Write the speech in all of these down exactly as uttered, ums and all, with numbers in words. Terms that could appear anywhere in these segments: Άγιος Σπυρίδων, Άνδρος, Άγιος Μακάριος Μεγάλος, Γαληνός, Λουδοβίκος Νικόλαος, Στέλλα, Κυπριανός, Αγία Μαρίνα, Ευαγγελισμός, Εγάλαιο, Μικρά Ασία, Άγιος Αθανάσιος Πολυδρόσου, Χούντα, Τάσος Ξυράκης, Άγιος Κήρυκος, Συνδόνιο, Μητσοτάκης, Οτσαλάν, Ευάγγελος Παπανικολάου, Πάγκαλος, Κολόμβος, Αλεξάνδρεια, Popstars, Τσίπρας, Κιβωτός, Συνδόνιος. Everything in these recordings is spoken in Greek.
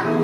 Just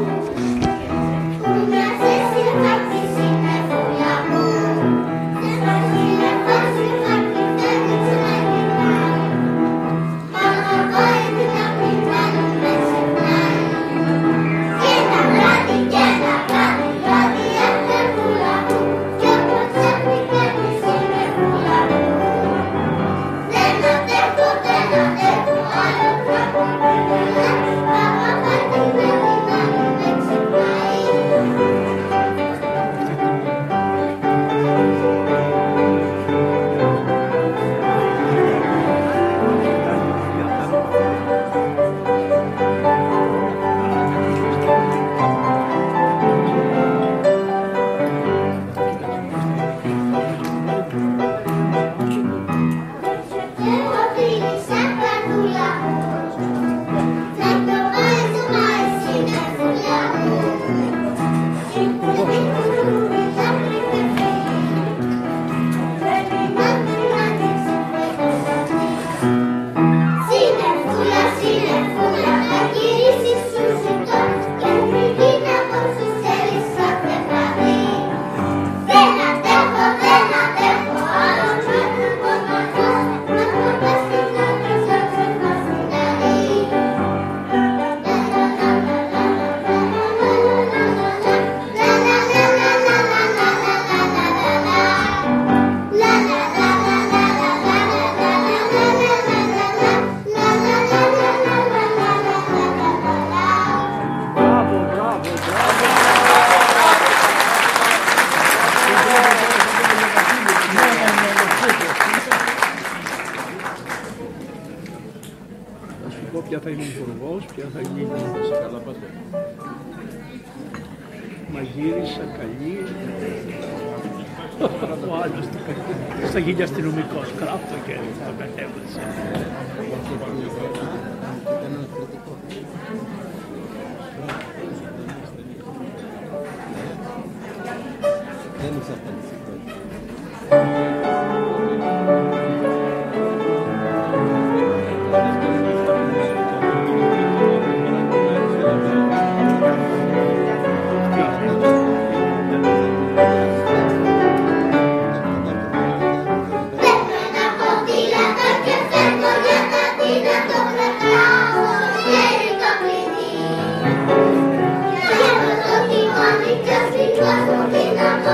because we love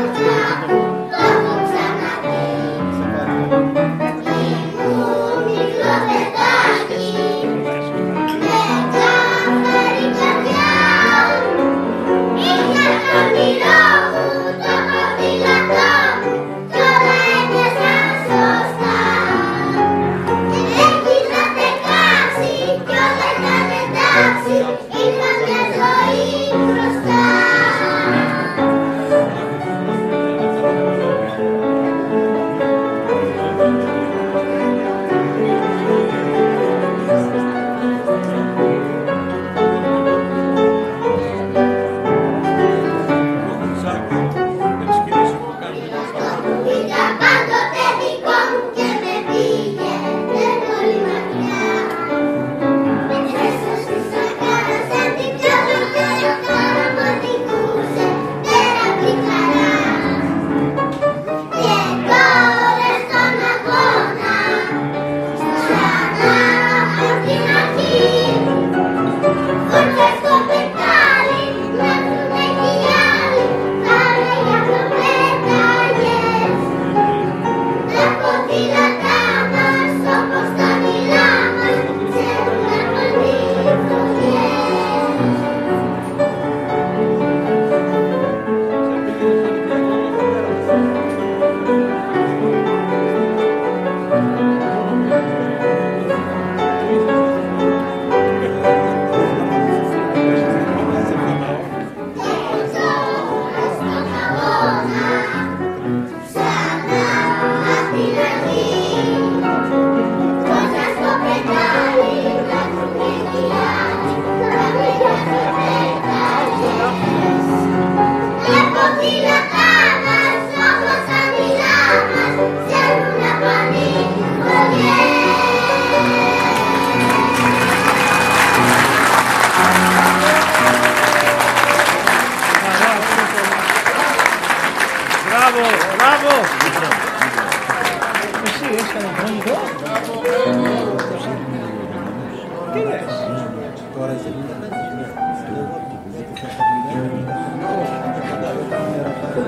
you.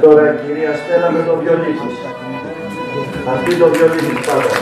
Τώρα η κυρία Στέλλα με το βιολί της. Αυτή το βιολί της πάντα.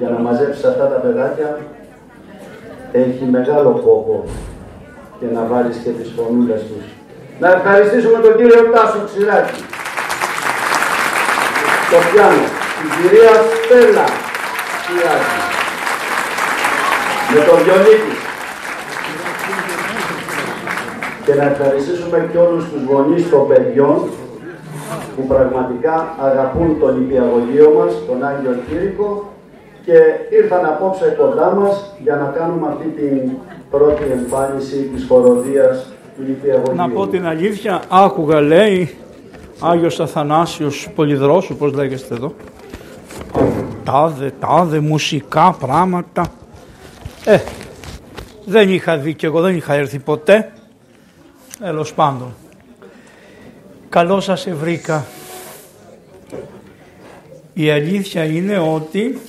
Για να μαζέψεις αυτά τα παιδάκια έχει μεγάλο κόπο και να βάλεις και τις φωνούλες τους. Να ευχαριστήσουμε τον κύριο Τάσο Ξυράκη. στο πιάνο, η κυρία Στέλλα Ξυράκη. Με τον Διονύκη. Και να ευχαριστήσουμε και όλους τους γονείς των παιδιών που πραγματικά αγαπούν τον νηπιαγωγείο μας, τον Άγιο Κήρυκο, και ήρθαν απόψε κοντά μας για να κάνουμε αυτή την πρώτη εμφάνιση της χοροδίας του νηπιαγωγείου. Να πω την αλήθεια, άκουγα, λέει, Άγιος Αθανάσιος Πολυδρόσου, πώς λέγεστε εδώ, τάδε, τάδε, μουσικά πράγματα. Ε, δεν είχα δει κι εγώ, δεν είχα έρθει ποτέ, τέλος πάντων. Καλώς σας ευρήκα. Η αλήθεια είναι ότι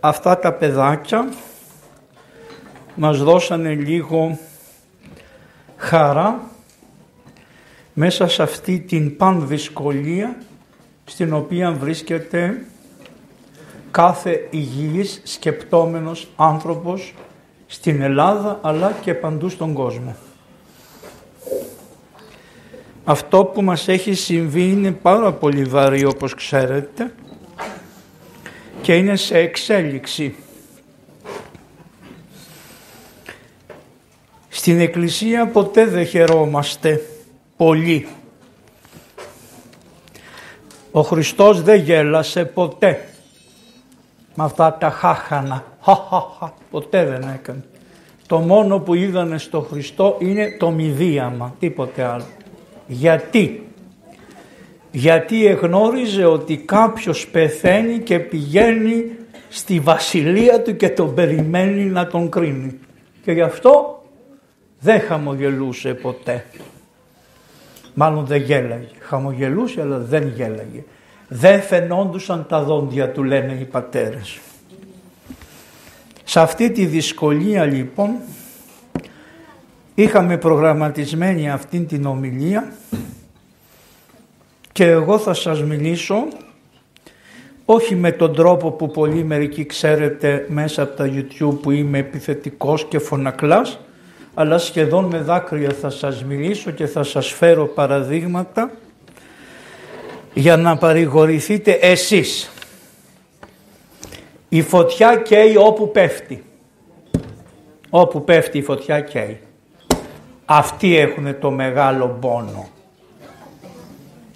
αυτά τα παιδάκια μας δώσανε λίγο χαρά μέσα σε αυτή την πανδυσκολία στην οποία βρίσκεται κάθε υγιής σκεπτόμενος άνθρωπος στην Ελλάδα αλλά και παντού στον κόσμο. Αυτό που μας έχει συμβεί είναι πάρα πολύ βαρύ, όπως ξέρετε, και είναι σε εξέλιξη. Στην Εκκλησία ποτέ δεν χαιρόμαστε πολύ. Ο Χριστός δεν γέλασε ποτέ με αυτά τα χάχανα. Χαχαχα, ποτέ δεν έκανε. Το μόνο που είδανε στο Χριστό είναι το μηδίαμα, τίποτε άλλο. Γιατί? Γιατί εγνώριζε ότι κάποιος πεθαίνει και πηγαίνει στη βασιλεία του και τον περιμένει να τον κρίνει. Και γι' αυτό δεν χαμογελούσε ποτέ. Μάλλον δεν γέλαγε. Χαμογελούσε αλλά δεν γέλαγε. Δεν φαινόντουσαν τα δόντια του, λένε οι πατέρες. Σε αυτή τη δυσκολία λοιπόν είχαμε προγραμματισμένη αυτή την ομιλία και εγώ θα σας μιλήσω όχι με τον τρόπο που πολλοί μερικοί ξέρετε μέσα από τα YouTube, που είμαι επιθετικός και φωνακλάς, αλλά σχεδόν με δάκρυα θα σας μιλήσω και θα σας φέρω παραδείγματα για να παρηγορηθείτε εσείς. Η φωτιά καίει όπου πέφτει. Όπου πέφτει η φωτιά καίει. Αυτοί έχουν το μεγάλο πόνο.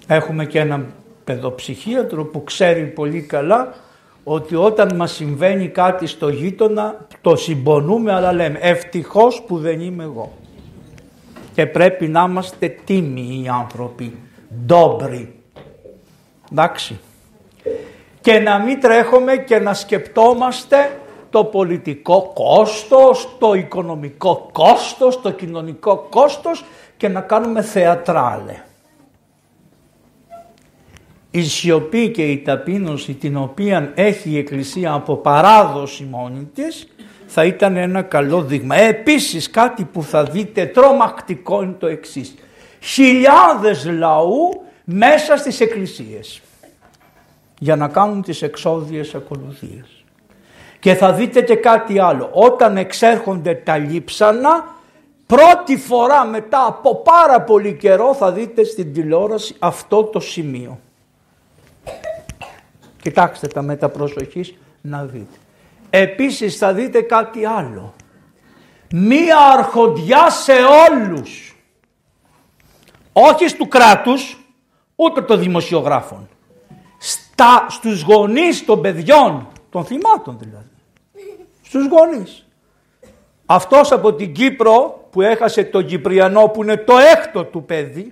Έχουμε και έναν παιδοψυχίατρο που ξέρει πολύ καλά ότι όταν μας συμβαίνει κάτι στο γείτονα το συμπονούμε, αλλά λέμε ευτυχώς που δεν είμαι εγώ. Και πρέπει να είμαστε τίμιοι οι άνθρωποι, ντόμπροι. Εντάξει. Και να μην τρέχουμε και να σκεπτόμαστε το πολιτικό κόστος, το οικονομικό κόστος, το κοινωνικό κόστος και να κάνουμε θεατράλε. Η σιωπή και η ταπείνωση την οποία έχει η Εκκλησία από παράδοση μόνη της θα ήταν ένα καλό δείγμα. Επίσης κάτι που θα δείτε τρομακτικό είναι το εξής. Χιλιάδες λαού μέσα στις εκκλησίες για να κάνουν τις εξώδιες ακολουθίες. Και θα δείτε και κάτι άλλο. Όταν εξέρχονται τα λείψανα, πρώτη φορά μετά από πάρα πολύ καιρό θα δείτε στην τηλεόραση αυτό το σημείο. Κοιτάξτε τα με τα προσοχής να δείτε. Επίσης θα δείτε κάτι άλλο. Μία αρχοντιά σε όλους. Όχι στου κράτους, ούτε των δημοσιογράφων. Στα, στους γονείς των παιδιών, των θυμάτων δηλαδή. Στους γονείς. Αυτός από την Κύπρο που έχασε τον Κυπριανό που είναι το έκτο του παιδί,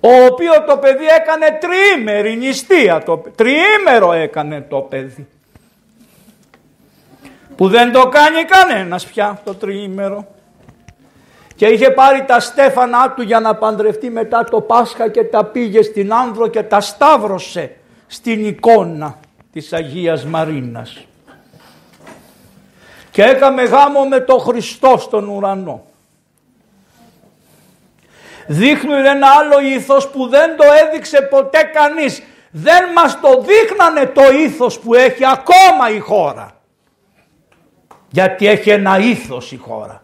ο οποίο το παιδί έκανε τριήμερη νηστεία, το, τριήμερο έκανε το παιδί, που δεν το κάνει κανένας πια το τριήμερο, και είχε πάρει τα στέφανά του για να παντρευτεί μετά το Πάσχα και τα πήγε στην Άνδρο και τα σταύρωσε στην εικόνα της Αγίας Μαρίνας. Και έκαμε γάμο με το Χριστό στον ουρανό. Δείχνουν ένα άλλο ήθος που δεν το έδειξε ποτέ κανείς. Δεν μας το δείχνανε το ήθος που έχει ακόμα η χώρα. Γιατί έχει ένα ήθος η χώρα.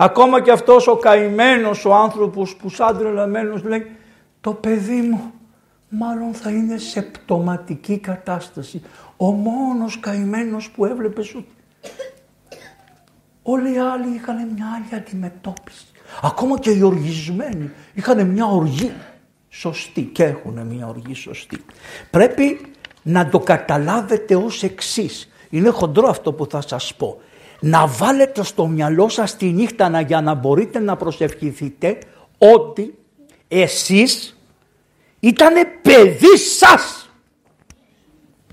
Ακόμα και αυτός ο καημένος ο άνθρωπος που σαν τρελαμένος λέει το παιδί μου μάλλον θα είναι σε πτωματική κατάσταση. Ο μόνος καημένος που έβλεπες ότι όλοι οι άλλοι είχαν μια άλλη αντιμετώπιση. Ακόμα και οι οργισμένοι είχαν μια οργή σωστή και έχουν μια οργή σωστή. Πρέπει να το καταλάβετε ως εξής. Είναι χοντρό αυτό που θα σας πω. Να βάλετε στο μυαλό σας τη νύχτα να, για να μπορείτε να προσευχηθείτε ότι εσείς ήτανε παιδί σας.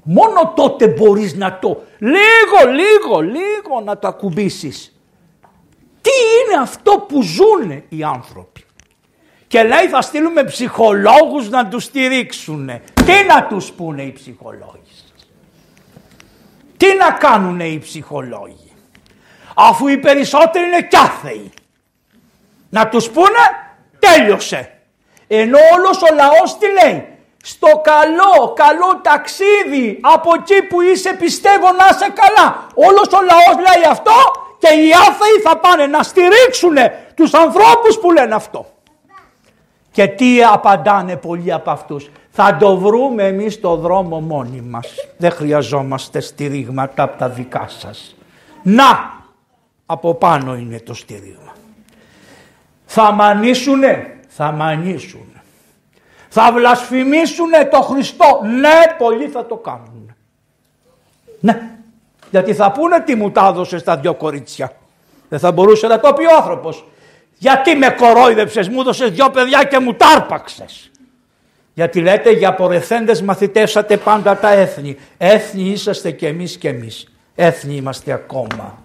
Μόνο τότε μπορείς να το λίγο, λίγο, λίγο να το ακουμπήσεις. Τι είναι αυτό που ζουνε οι άνθρωποι. Και λέει θα στείλουμε ψυχολόγους να τους στηρίξουνε. Τι να τους πούνε οι ψυχολόγοι. Τι να κάνουνε οι ψυχολόγοι. Αφού οι περισσότεροι είναι κι άθεοι. Να τους πούνε τέλειωσε. Ενώ όλος ο λαός τι λέει. Στο καλό, καλό ταξίδι από εκεί που είσαι πιστεύω να είσαι καλά. Όλος ο λαός λέει αυτό και οι άθεοι θα πάνε να στηρίξουνε τους ανθρώπους που λένε αυτό. Και τι απαντάνε πολλοί από αυτούς. Θα το βρούμε εμείς το δρόμο μόνοι μας. Δεν χρειαζόμαστε στηρίγματα από τα δικά σας. Να! Από πάνω είναι το στηρίγμα. Θα μανίσουνε. Θα μανίσουνε. Θα βλασφημίσουνε το Χριστό. Ναι, πολλοί θα το κάνουν. Ναι. Γιατί θα πούνε τι μου τα έδωσε στα δυο κορίτσια. Δεν θα μπορούσε να το πει ο άνθρωπος. Γιατί με κορόιδεψες, μου έδωσες δυο παιδιά και μου τάρπαξες. Γιατί λέτε για πορευθέντες μαθητεύσατε πάντα τα έθνη. Έθνη είσαστε κι εμείς κι εμείς. Έθνη είμαστε ακόμα.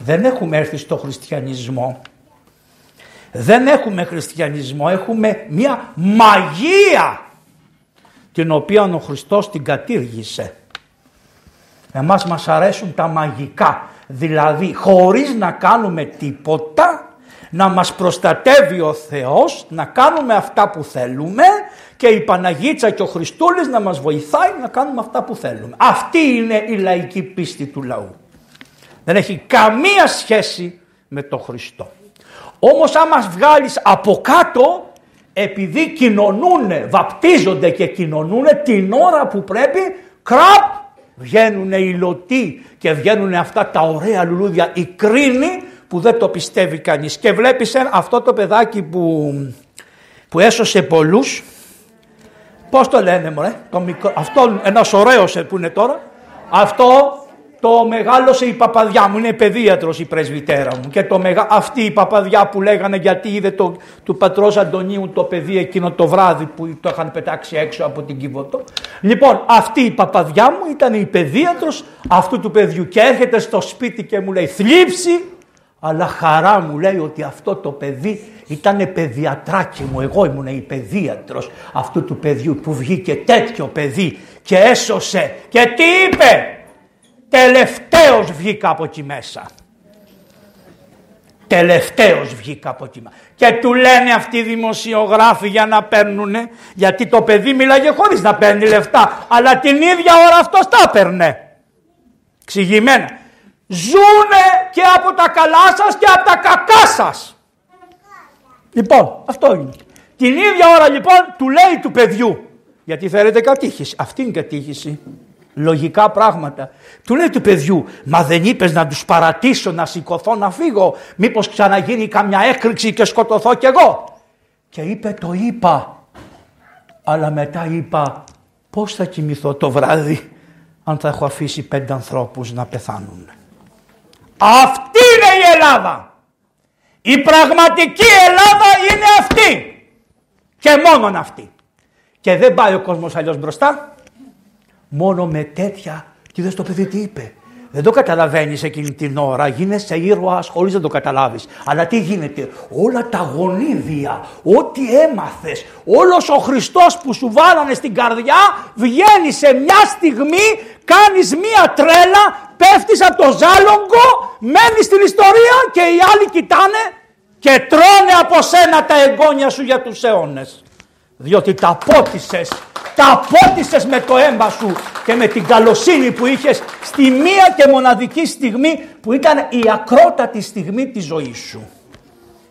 Δεν έχουμε έρθει στο χριστιανισμό. Δεν έχουμε χριστιανισμό, έχουμε μία μαγεία την οποία ο Χριστός την κατήργησε. Εμάς μας αρέσουν τα μαγικά, δηλαδή χωρίς να κάνουμε τίποτα να μας προστατεύει ο Θεός, να κάνουμε αυτά που θέλουμε και η Παναγίτσα και ο Χριστούλης να μας βοηθάει να κάνουμε αυτά που θέλουμε. Αυτή είναι η λαϊκή πίστη του λαού. Δεν έχει καμία σχέση με τον Χριστό. Όμως αν μας βγάλεις από κάτω, επειδή κοινωνούνε, βαπτίζονται και κοινωνούνε την ώρα που πρέπει, κραπ, βγαίνουνε οι λωτοί και βγαίνουνε αυτά τα ωραία λουλούδια, η κρίνη που δεν το πιστεύει κανείς. Και βλέπεις αυτό το παιδάκι που, που έσωσε πολλούς, πώς το λένε μωρέ, το μικρό, αυτό ένας ωραίος που είναι τώρα, αυτό... Το μεγάλωσε η παπαδιά μου, είναι παιδίατρος η πρεσβυτέρα μου και το μεγα... αυτή η παπαδιά που λέγανε γιατί είδε το... του πατρός Αντωνίου το παιδί εκείνο το βράδυ που το είχαν πετάξει έξω από την Κιβωτό. Λοιπόν αυτή η παπαδιά μου ήταν η παιδίατρος αυτού του παιδιού και έρχεται στο σπίτι και μου λέει θλίψη αλλά χαρά μου λέει ότι αυτό το παιδί ήτανε παιδιατράκι μου, εγώ ήμουν η παιδίατρος αυτού του παιδιού που βγήκε τέτοιο παιδί και έσωσε και τι είπε. Τελευταίος βγήκα από εκεί μέσα. Τελευταίος βγήκα από εκεί μέσα. Και του λένε αυτοί οι δημοσιογράφοι για να παίρνουνε, γιατί το παιδί μιλάγε χωρίς να παίρνει λεφτά, αλλά την ίδια ώρα αυτός τα παίρνε. Ξηγημένα. Ζούνε και από τα καλά σας και από τα κακά σας. Λοιπόν, αυτό είναι. Την ίδια ώρα λοιπόν του λέει του παιδιού, γιατί θέλετε κατήχηση. Αυτή είναι η κατήχηση. Λογικά πράγματα. Του λέει του παιδιού, μα δεν είπες να τους παρατήσω, να σηκωθώ, να φύγω. Μήπως ξαναγίνει καμιά έκρηξη και σκοτωθώ κι εγώ. Και είπε το είπα. Αλλά μετά είπα πώς θα κοιμηθώ το βράδυ αν θα έχω αφήσει πέντε ανθρώπους να πεθάνουν. Αυτή είναι η Ελλάδα. Η πραγματική Ελλάδα είναι αυτή. Και μόνον αυτή. Και δεν πάει ο κόσμος αλλιώς μπροστά. Μόνο με τέτοια, και είδες το παιδί τι είπε. Δεν το καταλαβαίνεις εκείνη την ώρα, γίνεσαι ήρωας χωρίς να το καταλάβεις. Αλλά τι γίνεται, όλα τα γονίδια, ό,τι έμαθες, όλος ο Χριστός που σου βάλανε στην καρδιά, βγαίνει σε μια στιγμή, κάνεις μια τρέλα, πέφτεις από το ζάλογο, μένεις στην ιστορία και οι άλλοι κοιτάνε και τρώνε από σένα τα εγγόνια σου για τους αιώνες. Διότι τα πότισες, τα πότισες με το αίμα σου και με την καλοσύνη που είχες στη μία και μοναδική στιγμή που ήταν η ακρότατη στιγμή της ζωής σου.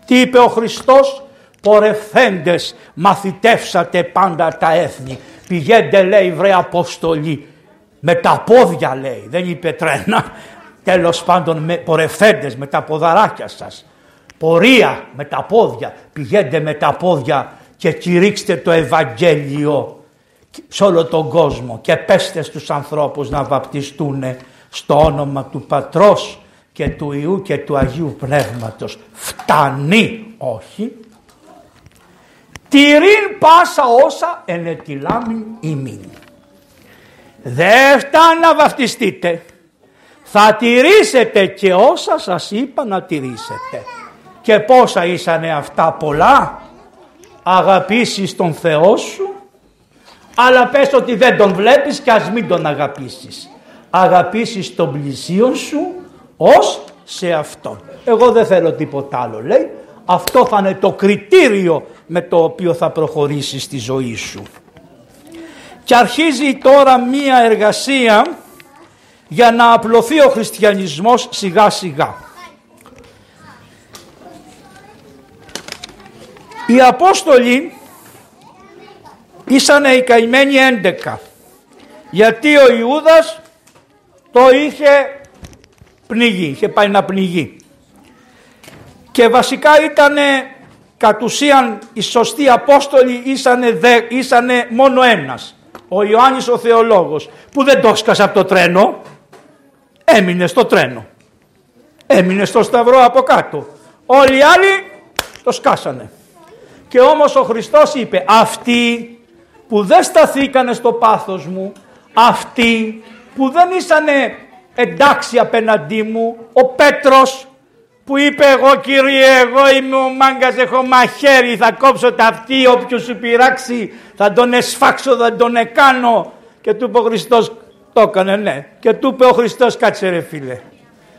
Τι είπε ο Χριστός? Πορευθέντες μαθητεύσατε πάντα τα έθνη. Πηγαίνετε, λέει, βρε αποστολή. Με τα πόδια, λέει, δεν είπε τρένα. Τέλος πάντων, με, πορευθέντες με τα ποδαράκια σας. Πορεία με τα πόδια. Πηγαίνετε με τα πόδια και κηρύξτε το Ευαγγέλιο σε όλο τον κόσμο και πέστε στους ανθρώπους να βαπτιστούν στο όνομα του Πατρός και του Υιού και του Αγίου Πνεύματος. Φτάνει, όχι. Τηρήν πάσα όσα ενετιλάμιν ημίν. Δεν φτάνει να βαπτιστείτε. Θα τηρήσετε και όσα σας είπα να τηρήσετε. Και πόσα ήσανε αυτά? Πολλά. Αγαπήσεις τον Θεό σου, αλλά πες ότι δεν τον βλέπεις και ας μην τον αγαπήσεις. Αγαπήσεις τον πλησίον σου ως σε αυτόν. Εγώ δεν θέλω τίποτα άλλο, λέει. Αυτό θα είναι το κριτήριο με το οποίο θα προχωρήσεις τη ζωή σου. Και αρχίζει τώρα μία εργασία για να απλωθεί ο χριστιανισμός σιγά σιγά. Οι Απόστολοι ήσανε οι καημένοι έντεκα, γιατί ο Ιούδας το είχε πνιγεί, είχε πάει να πνιγεί. Και βασικά ήτανε κατ' ουσίαν οι σωστοί Απόστολοι ήσανε, δε, ήσανε μόνο ένας, ο Ιωάννης ο Θεολόγος, που δεν το έσκασε από το τρένο, έμεινε στο τρένο, έμεινε στο σταυρό από κάτω. Όλοι οι άλλοι το σκάσανε. Και όμως ο Χριστός είπε, αυτοί που δεν σταθήκανε στο πάθος μου, αυτοί που δεν ήσανε εντάξει απέναντί μου, ο Πέτρος που είπε εγώ Κύριε, εγώ είμαι ο μάγκας, έχω μαχαίρι, θα κόψω τα αυτή, όποιον σου πειράξει θα τον εσφάξω, θα τον εκάνω. Και του είπε ο Χριστός, το έκανε, ναι. Και του είπε ο Χριστός, κάτσε ρε φίλε,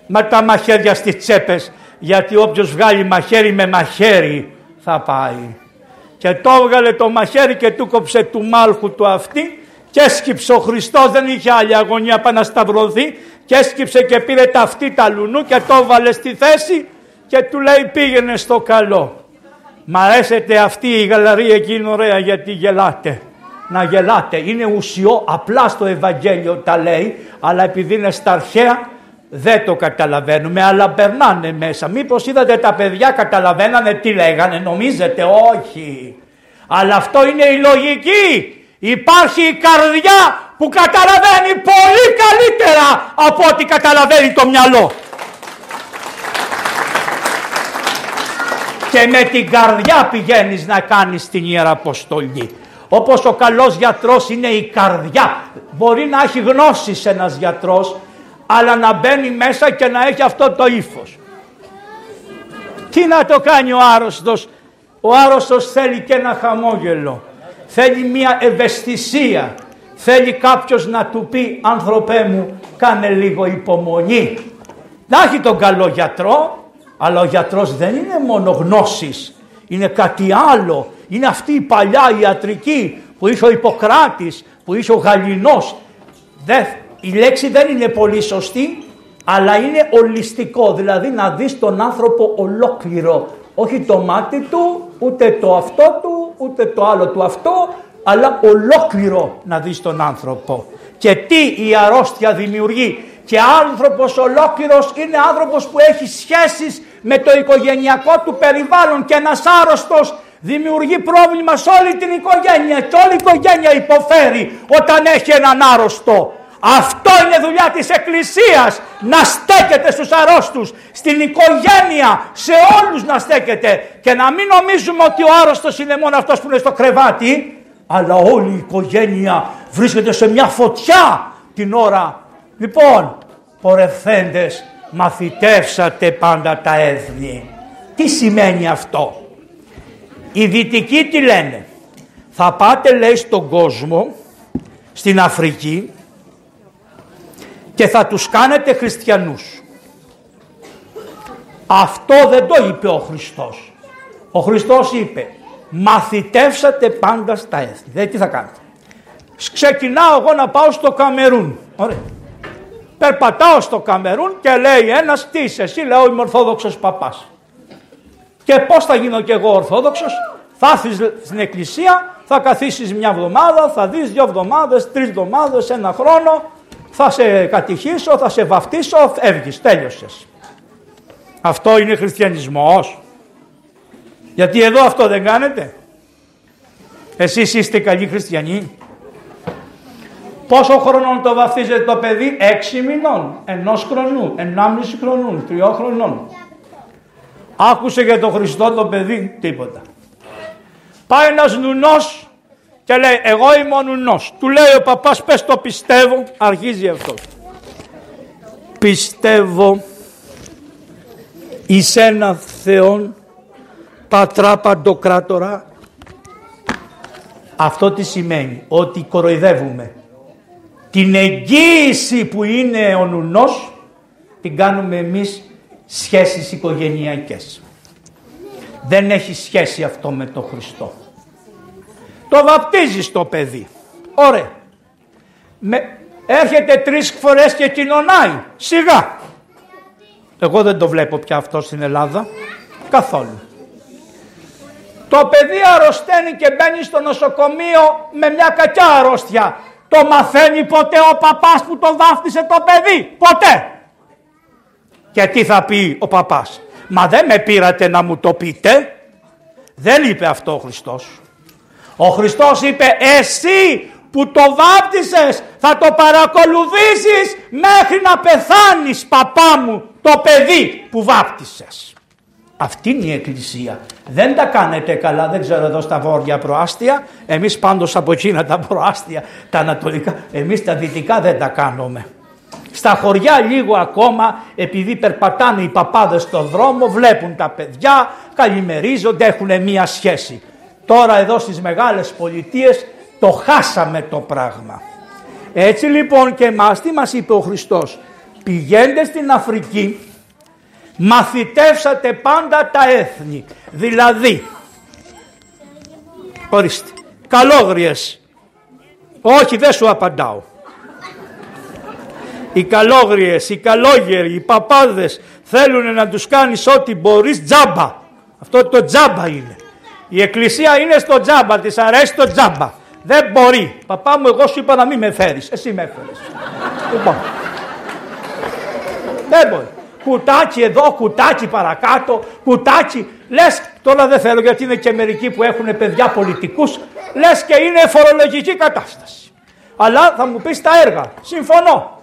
μα τα μαχαίρια στις τσέπες, γιατί όποιος βγάλει μαχαίρι με μαχαίρι θα πάει. Και το έβγαλε το μαχαίρι και του κόψε του μάλχου του αυτή και έσκυψε ο Χριστός, δεν είχε άλλη αγωνία πάνω να σταυρωθεί, και έσκυψε και πήρε τα αυτή τα λουνού και το έβαλε στη θέση και του λέει πήγαινε στο καλό. Μ' αρέσετε αυτή η γαλαρία εκεί, είναι ωραία, γιατί γελάτε. Να γελάτε, είναι ουσιό, απλά στο Ευαγγέλιο τα λέει, αλλά επειδή είναι στα αρχαία δεν το καταλαβαίνουμε, αλλά περνάνε μέσα. Μήπως είδατε τα παιδιά καταλαβαίνανε τι λέγανε? Νομίζετε? Όχι. Αλλά αυτό είναι η λογική. Υπάρχει η καρδιά που καταλαβαίνει πολύ καλύτερα από ό,τι καταλαβαίνει το μυαλό. Και με την καρδιά πηγαίνεις να κάνεις την Ιεραποστολή. Όπως ο καλός γιατρός είναι η καρδιά. Μπορεί να έχει γνώσεις ένας γιατρός, αλλά να μπαίνει μέσα και να έχει αυτό το ύφος. Τι να το κάνει ο άρρωστος? Ο άρρωστος θέλει και ένα χαμόγελο. Θέλει μια ευαισθησία. Θέλει κάποιος να του πει, άνθρωπέ μου, κάνε λίγο υπομονή. Να έχει τον καλό γιατρό, αλλά ο γιατρός δεν είναι μόνο γνώσεις. Είναι κάτι άλλο. Είναι αυτή η παλιά ιατρική που είχε ο Ιπποκράτης, που είχε ο Γαληνός. Δεν... Η λέξη δεν είναι πολύ σωστή, αλλά είναι ολιστικό, δηλαδή να δεις τον άνθρωπο ολόκληρο. Όχι το μάτι του, ούτε το αυτό του, ούτε το άλλο του αυτό, αλλά ολόκληρο να δεις τον άνθρωπο. Και τι η αρρώστια δημιουργεί? Και άνθρωπος ολόκληρος είναι άνθρωπος που έχει σχέσεις με το οικογενειακό του περιβάλλον, και ένας άρρωστος δημιουργεί πρόβλημα σε όλη την οικογένεια και όλη η οικογένεια υποφέρει όταν έχει έναν άρρωστο. Αυτό είναι δουλειά της Εκκλησίας, να στέκεται στους αρρώστους, στην οικογένεια, σε όλους να στέκεται, και να μην νομίζουμε ότι ο άρρωστος είναι μόνο αυτός που είναι στο κρεβάτι, αλλά όλη η οικογένεια βρίσκεται σε μια φωτιά την ώρα. Λοιπόν, πορευθέντες μαθητεύσατε πάντα τα έθνη. Τι σημαίνει αυτό? Οι δυτικοί τι λένε? Θα πάτε, λέει, στον κόσμο, στην Αφρική, και θα τους κάνετε χριστιανούς. Αυτό δεν το είπε ο Χριστός. Ο Χριστός είπε, μαθητεύσατε πάντα στα έθνη. Δηλαδή τι θα κάνετε? Ξεκινάω εγώ να πάω στο Καμερούν. Ωραία. Περπατάω στο Καμερούν και λέει ένας, τι είσαι εσύ? Λέω, είμαι Ορθόδοξος παπάς. Και πώς θα γίνω κι εγώ Ορθόδοξος? Θα έρθεις στην εκκλησία, θα καθίσεις μια εβδομάδα, θα δεις δύο εβδομάδες, τρεις εβδομάδες, ένα χρόνο, θα σε κατηχήσω, θα σε βαφτίσω, φεύγεις, τέλειωσες. Αυτό είναι χριστιανισμός? Γιατί εδώ αυτό δεν κάνετε. Εσείς είστε καλοί χριστιανοί. Πόσο χρονών το βαφτίζετε το παιδί? Έξι μηνών, ενός χρονού, ενάμιση χρονών, τριών χρονών. Άκουσε για τον Χριστό το παιδί? Τίποτα. Πάει ένας νουνός και λέει εγώ είμαι ο νουνός. Του λέει ο παπάς πες το πιστεύω. Αρχίζει αυτό. Πιστεύω εις ένα Θεόν πατρά παντοκράτορα. Αυτό τι σημαίνει? Ότι κοροϊδεύουμε. Την εγγύηση που είναι ο νουνός την κάνουμε εμείς σχέσεις οικογενειακές. Δεν έχει σχέση αυτό με τον Χριστό. Το βαπτίζεις το παιδί. Ωραία. Με... Έρχεται τρεις φορές και κοινωνάει. Σιγά. Εγώ δεν το βλέπω πια αυτό στην Ελλάδα. Καθόλου. Το παιδί αρρωσταίνει και μπαίνει στο νοσοκομείο με μια κακιά αρρώστια. Το μαθαίνει ποτέ ο παπάς που το βάφτισε το παιδί? Ποτέ. Και τι θα πει ο παπάς? Μα δεν με πήρατε να μου το πείτε. Δεν είπε αυτό ο Χριστός. Ο Χριστός είπε εσύ που το βάπτισες θα το παρακολουθήσεις μέχρι να πεθάνεις παπά μου το παιδί που βάπτισες. Αυτή είναι η εκκλησία. Δεν τα κάνετε καλά, δεν ξέρω εδώ στα βόρεια προάστια. Εμείς πάντως από εκείνα τα προάστια, τα ανατολικά, εμείς τα δυτικά δεν τα κάνουμε. Στα χωριά λίγο ακόμα, επειδή περπατάνε οι παπάδες στον δρόμο, βλέπουν τα παιδιά, καλημερίζονται, έχουν μία σχέση. Τώρα εδώ στις μεγάλες πολιτείες το χάσαμε το πράγμα. Έτσι λοιπόν και εμάς, τι μας είπε ο Χριστός? Πηγαίνετε στην Αφρική, μαθητεύσατε πάντα τα έθνη. Δηλαδή, ορίστε, καλόγριες. Όχι, δεν σου απαντάω. Οι καλόγριες, οι καλόγεροι, οι παπάδες θέλουν να τους κάνεις ό,τι μπορείς τζάμπα. Αυτό το τζάμπα είναι. Η εκκλησία είναι στο τζάμπα, της αρέσει το τζάμπα. Δεν μπορεί. Παπά μου, εγώ σου είπα να μην με φέρεις. Εσύ με έφερες. Λοιπόν. Δεν μπορεί. Κουτάκι εδώ, κουτάκι παρακάτω, κουτάκι. Λες, τώρα δεν θέλω γιατί είναι και μερικοί που έχουν παιδιά πολιτικούς, λες και είναι φορολογική κατάσταση. Αλλά θα μου πεις τα έργα. Συμφωνώ.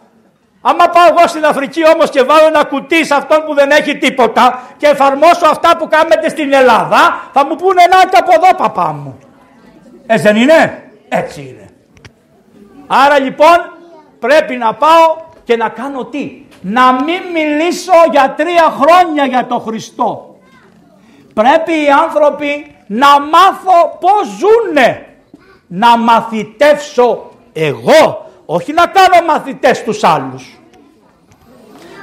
Άμα πάω εγώ στην Αφρική όμως και βάλω ένα κουτί σε αυτόν που δεν έχει τίποτα και εφαρμόσω αυτά που κάνετε στην Ελλάδα, θα μου πούνε να και από εδώ παπά μου. Έτσι δεν είναι? Έτσι είναι. Άρα λοιπόν πρέπει να πάω και να κάνω τι? Να μην μιλήσω για τρία χρόνια για τον Χριστό. Πρέπει οι άνθρωποι να μάθω πώς ζουνε. Να μαθητεύσω εγώ. Όχι να κάνω μαθητές τους άλλους.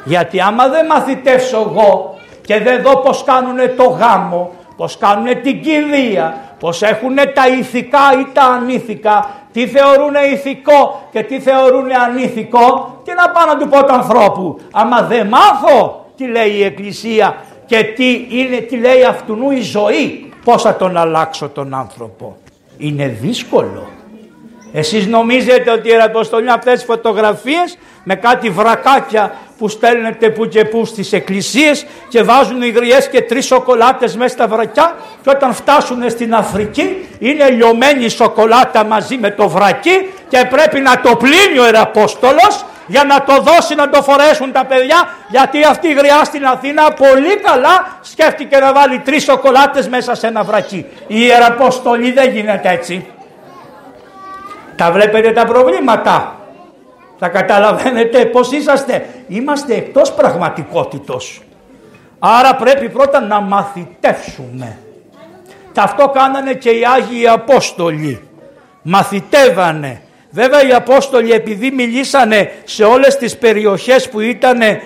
Γιατί άμα δεν μαθητεύσω εγώ και δεν δω πως κάνουνε το γάμο, πως κάνουνε την κηδεία, πως έχουνε τα ηθικά ή τα ανήθικα, τι θεωρούνε ηθικό και τι θεωρούνε ανήθικο, και να πάω να του πω του ανθρώπου. Άμα δεν μάθω τι λέει η Εκκλησία και τι, είναι, τι λέει αυτουνού η ζωή, πώς θα τον αλλάξω τον άνθρωπο? Είναι δύσκολο. Εσείς νομίζετε ότι η Ιεραποστολία αυτές τις φωτογραφίες με κάτι βρακάκια που στέλνετε που και που στις εκκλησίες και βάζουν οι γριές και τρεις σοκολάτες μέσα στα βρακιά και όταν φτάσουν στην Αφρική είναι λιωμένη η σοκολάτα μαζί με το βρακί και πρέπει να το πλύνει ο Ιεραπόστολος για να το δώσει να το φορέσουν τα παιδιά, γιατί αυτή η γριά στην Αθήνα πολύ καλά σκέφτηκε να βάλει τρεις σοκολάτες μέσα σε ένα βρακί. Η Ιεραποστολή δεν γίνεται έτσι. Τα βλέπετε τα προβλήματα, τα καταλαβαίνετε πως είσαστε. Είμαστε εκτός πραγματικότητος. Άρα πρέπει πρώτα να μαθητεύσουμε. Τα αυτό κάνανε και οι Άγιοι Απόστολοι. Μαθητεύανε. Βέβαια οι Απόστολοι επειδή μιλήσανε σε όλες τις περιοχές που ήτανε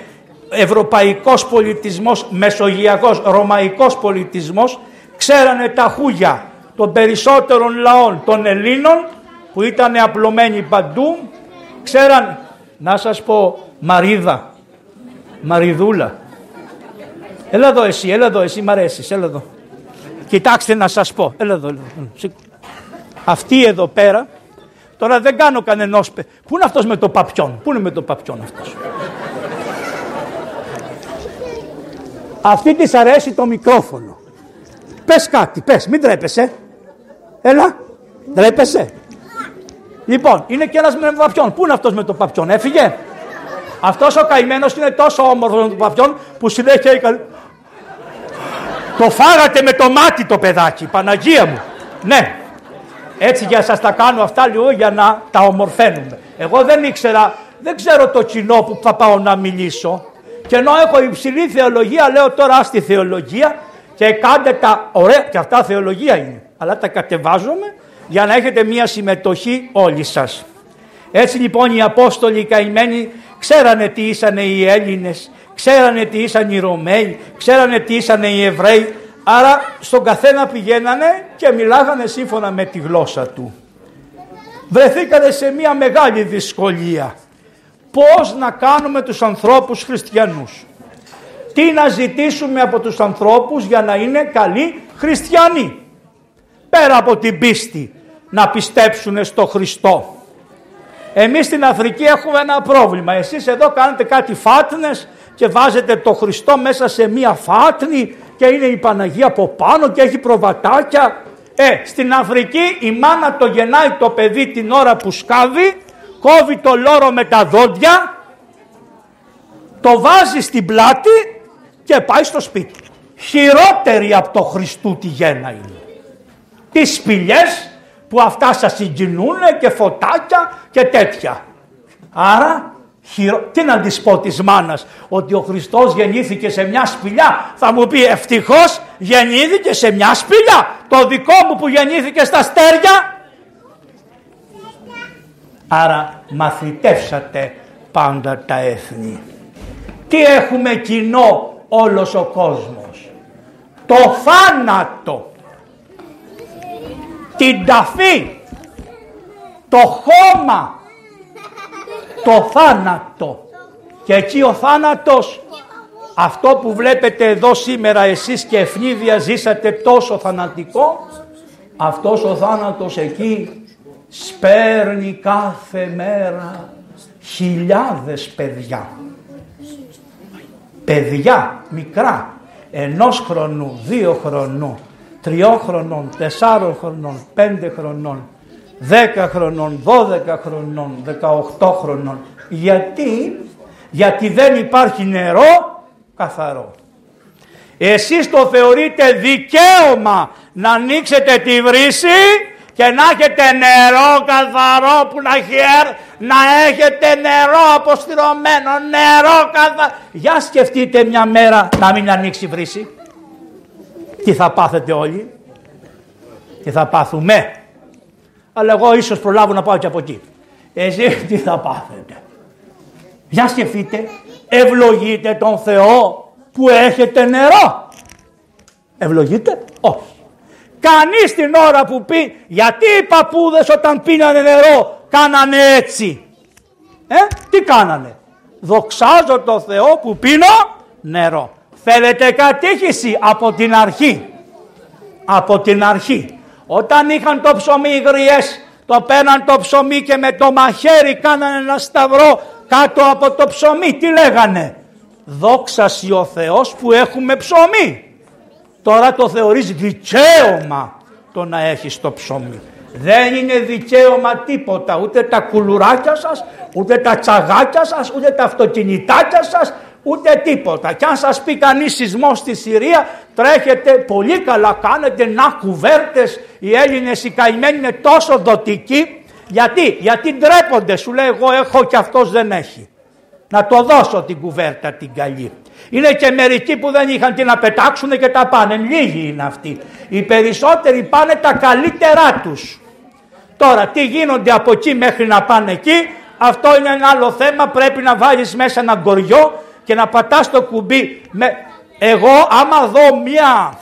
ευρωπαϊκός πολιτισμός, μεσογειακός, ρωμαϊκός πολιτισμός, ξέρανε τα χούγια των περισσότερων λαών των Ελλήνων που ήταν απλωμένοι παντού, ξέραν, να σας πω, Μαρίδα, Μαριδούλα. Έλα εδώ εσύ, έλα εδώ εσύ, μ' αρέσεις, έλα εδώ. Κοιτάξτε να σας πω, έλα εδώ. Έλα εδώ. Αυτή εδώ πέρα, τώρα δεν κάνω κανενός. Πού είναι αυτός με το παπιόν, πού είναι με το παπιόν αυτός. Αυτή της αρέσει το μικρόφωνο. Πες κάτι, πες, μην τρέπεσαι. Έλα, τρέπεσαι. Λοιπόν, είναι και ένας με το παπιόν. Πού είναι αυτός με το παπιόν, έφυγε. Αυτός ο καημένος είναι τόσο όμορφος με τον παπιόν που συνέχεια η καλή... Το φάγατε με το μάτι το παιδάκι, Παναγία μου. Ναι, έτσι για σας τα κάνω αυτά λίγο για να τα ομορφαίνουμε. Εγώ δεν ήξερα, δεν ξέρω το κοινό που θα πάω να μιλήσω. Και ενώ έχω υψηλή θεολογία, λέω τώρα στη θεολογία και κάντε τα ωραία, και αυτά θεολογία είναι. Αλλά τα κατεβάζομαι για να έχετε μία συμμετοχή όλοι σας. Έτσι λοιπόν οι Απόστολοι καημένοι ξέρανε τι ήσανε οι Έλληνες, ξέρανε τι ήσαν οι Ρωμαίοι, ξέρανε τι ήσανε οι Εβραίοι. Άρα στον καθένα πηγαίνανε και μιλάγανε σύμφωνα με τη γλώσσα του. Βρεθήκανε σε μία μεγάλη δυσκολία. Πώς να κάνουμε τους ανθρώπους χριστιανούς. Τι να ζητήσουμε από τους ανθρώπους για να είναι καλοί χριστιανοί. Πέρα από την πίστη, να πιστέψουν στο Χριστό. Εμείς στην Αφρική έχουμε ένα πρόβλημα. Εσείς εδώ κάνετε κάτι φάτνες και βάζετε το Χριστό μέσα σε μία φάτνη και είναι η Παναγία από πάνω και έχει προβατάκια. Ε, στην Αφρική η μάνα το γεννάει το παιδί την ώρα που σκάβει, κόβει το λόρο με τα δόντια, το βάζει στην πλάτη και πάει στο σπίτι. Χειρότερη από το Χριστού τη γέννα είναι. Τις σπηλιές που αυτά σας συγκινούνε και φωτάκια και τέτοια. Άρα, χειρο... τι να της πω της μάνας, ότι ο Χριστός γεννήθηκε σε μια σπηλιά. Θα μου πει ευτυχώς γεννήθηκε σε μια σπηλιά. Το δικό μου που γεννήθηκε στα αστέρια. Άρα μαθητεύσατε πάντα τα έθνη. Τι έχουμε κοινό όλος ο κόσμος. Το θάνατο. Την ταφή. Το χώμα. Το θάνατο. Και εκεί ο θάνατος. Αυτό που βλέπετε εδώ σήμερα εσείς και ευνίδια ζήσατε τόσο θανατικό. Αυτός ο θάνατος εκεί σπέρνει κάθε μέρα χιλιάδες παιδιά. Παιδιά μικρά, ενός χρονού, δύο χρονού, τριών χρονών, τεσσάρων χρονών, πέντε χρονών, δέκα χρονών, δώδεκα χρονών, δεκαοκτώ χρονών. Γιατί, γιατί δεν υπάρχει νερό καθαρό. Εσείς το θεωρείτε δικαίωμα να ανοίξετε τη βρύση και να έχετε νερό καθαρό που να χέρ, να έχετε νερό αποστηρωμένο, νερό καθαρό. Για σκεφτείτε μια μέρα να μην ανοίξει βρύση. Τι θα πάθετε όλοι. Τι θα πάθουμε. Αλλά εγώ ίσως προλάβω να πάω και από εκεί. Εσείς τι θα πάθετε. Για σκεφτείτε. Ευλογείτε τον Θεό που έχετε νερό. Ευλογείτε. Όχι. Κανείς την ώρα που πει, γιατί οι παππούδες όταν πίνανε νερό κάνανε έτσι. Ε, τι κάνανε. Δοξάζω το Θεό που πίνω νερό. Θέλετε κατήχηση από την αρχή. Από την αρχή. Όταν είχαν το ψωμί οι γριές, το παίρναν το ψωμί και με το μαχαίρι κάνανε ένα σταυρό κάτω από το ψωμί. Τι λέγανε. Δόξασι ο Θεός που έχουμε ψωμί. Τώρα το θεωρείς δικαίωμα το να έχεις το ψωμί. Δεν είναι δικαίωμα τίποτα, ούτε τα κουλουράκια σας, ούτε τα τσαγάκια σας, ούτε τα αυτοκινητάκια σας, ούτε τίποτα. Και αν σας πει κανείς σεισμός στη Συρία, τρέχετε, πολύ καλά κάνετε, να κουβέρτες. Οι Έλληνες οι καημένοι είναι τόσο δοτικοί. Γιατί, γιατί ντρέπονται, σου λέει εγώ έχω και αυτός δεν έχει. Να το δώσω την κουβέρτα την καλή. Είναι και μερικοί που δεν είχαν τι να πετάξουν και τα πάνε. Λίγοι είναι αυτοί. Οι περισσότεροι πάνε τα καλύτερά τους. Τώρα τι γίνονται από εκεί μέχρι να πάνε εκεί. Αυτό είναι ένα άλλο θέμα. Πρέπει να βάλεις μέσα ένα γκοριό και να πατάς το κουμπί. Εγώ άμα δω μία...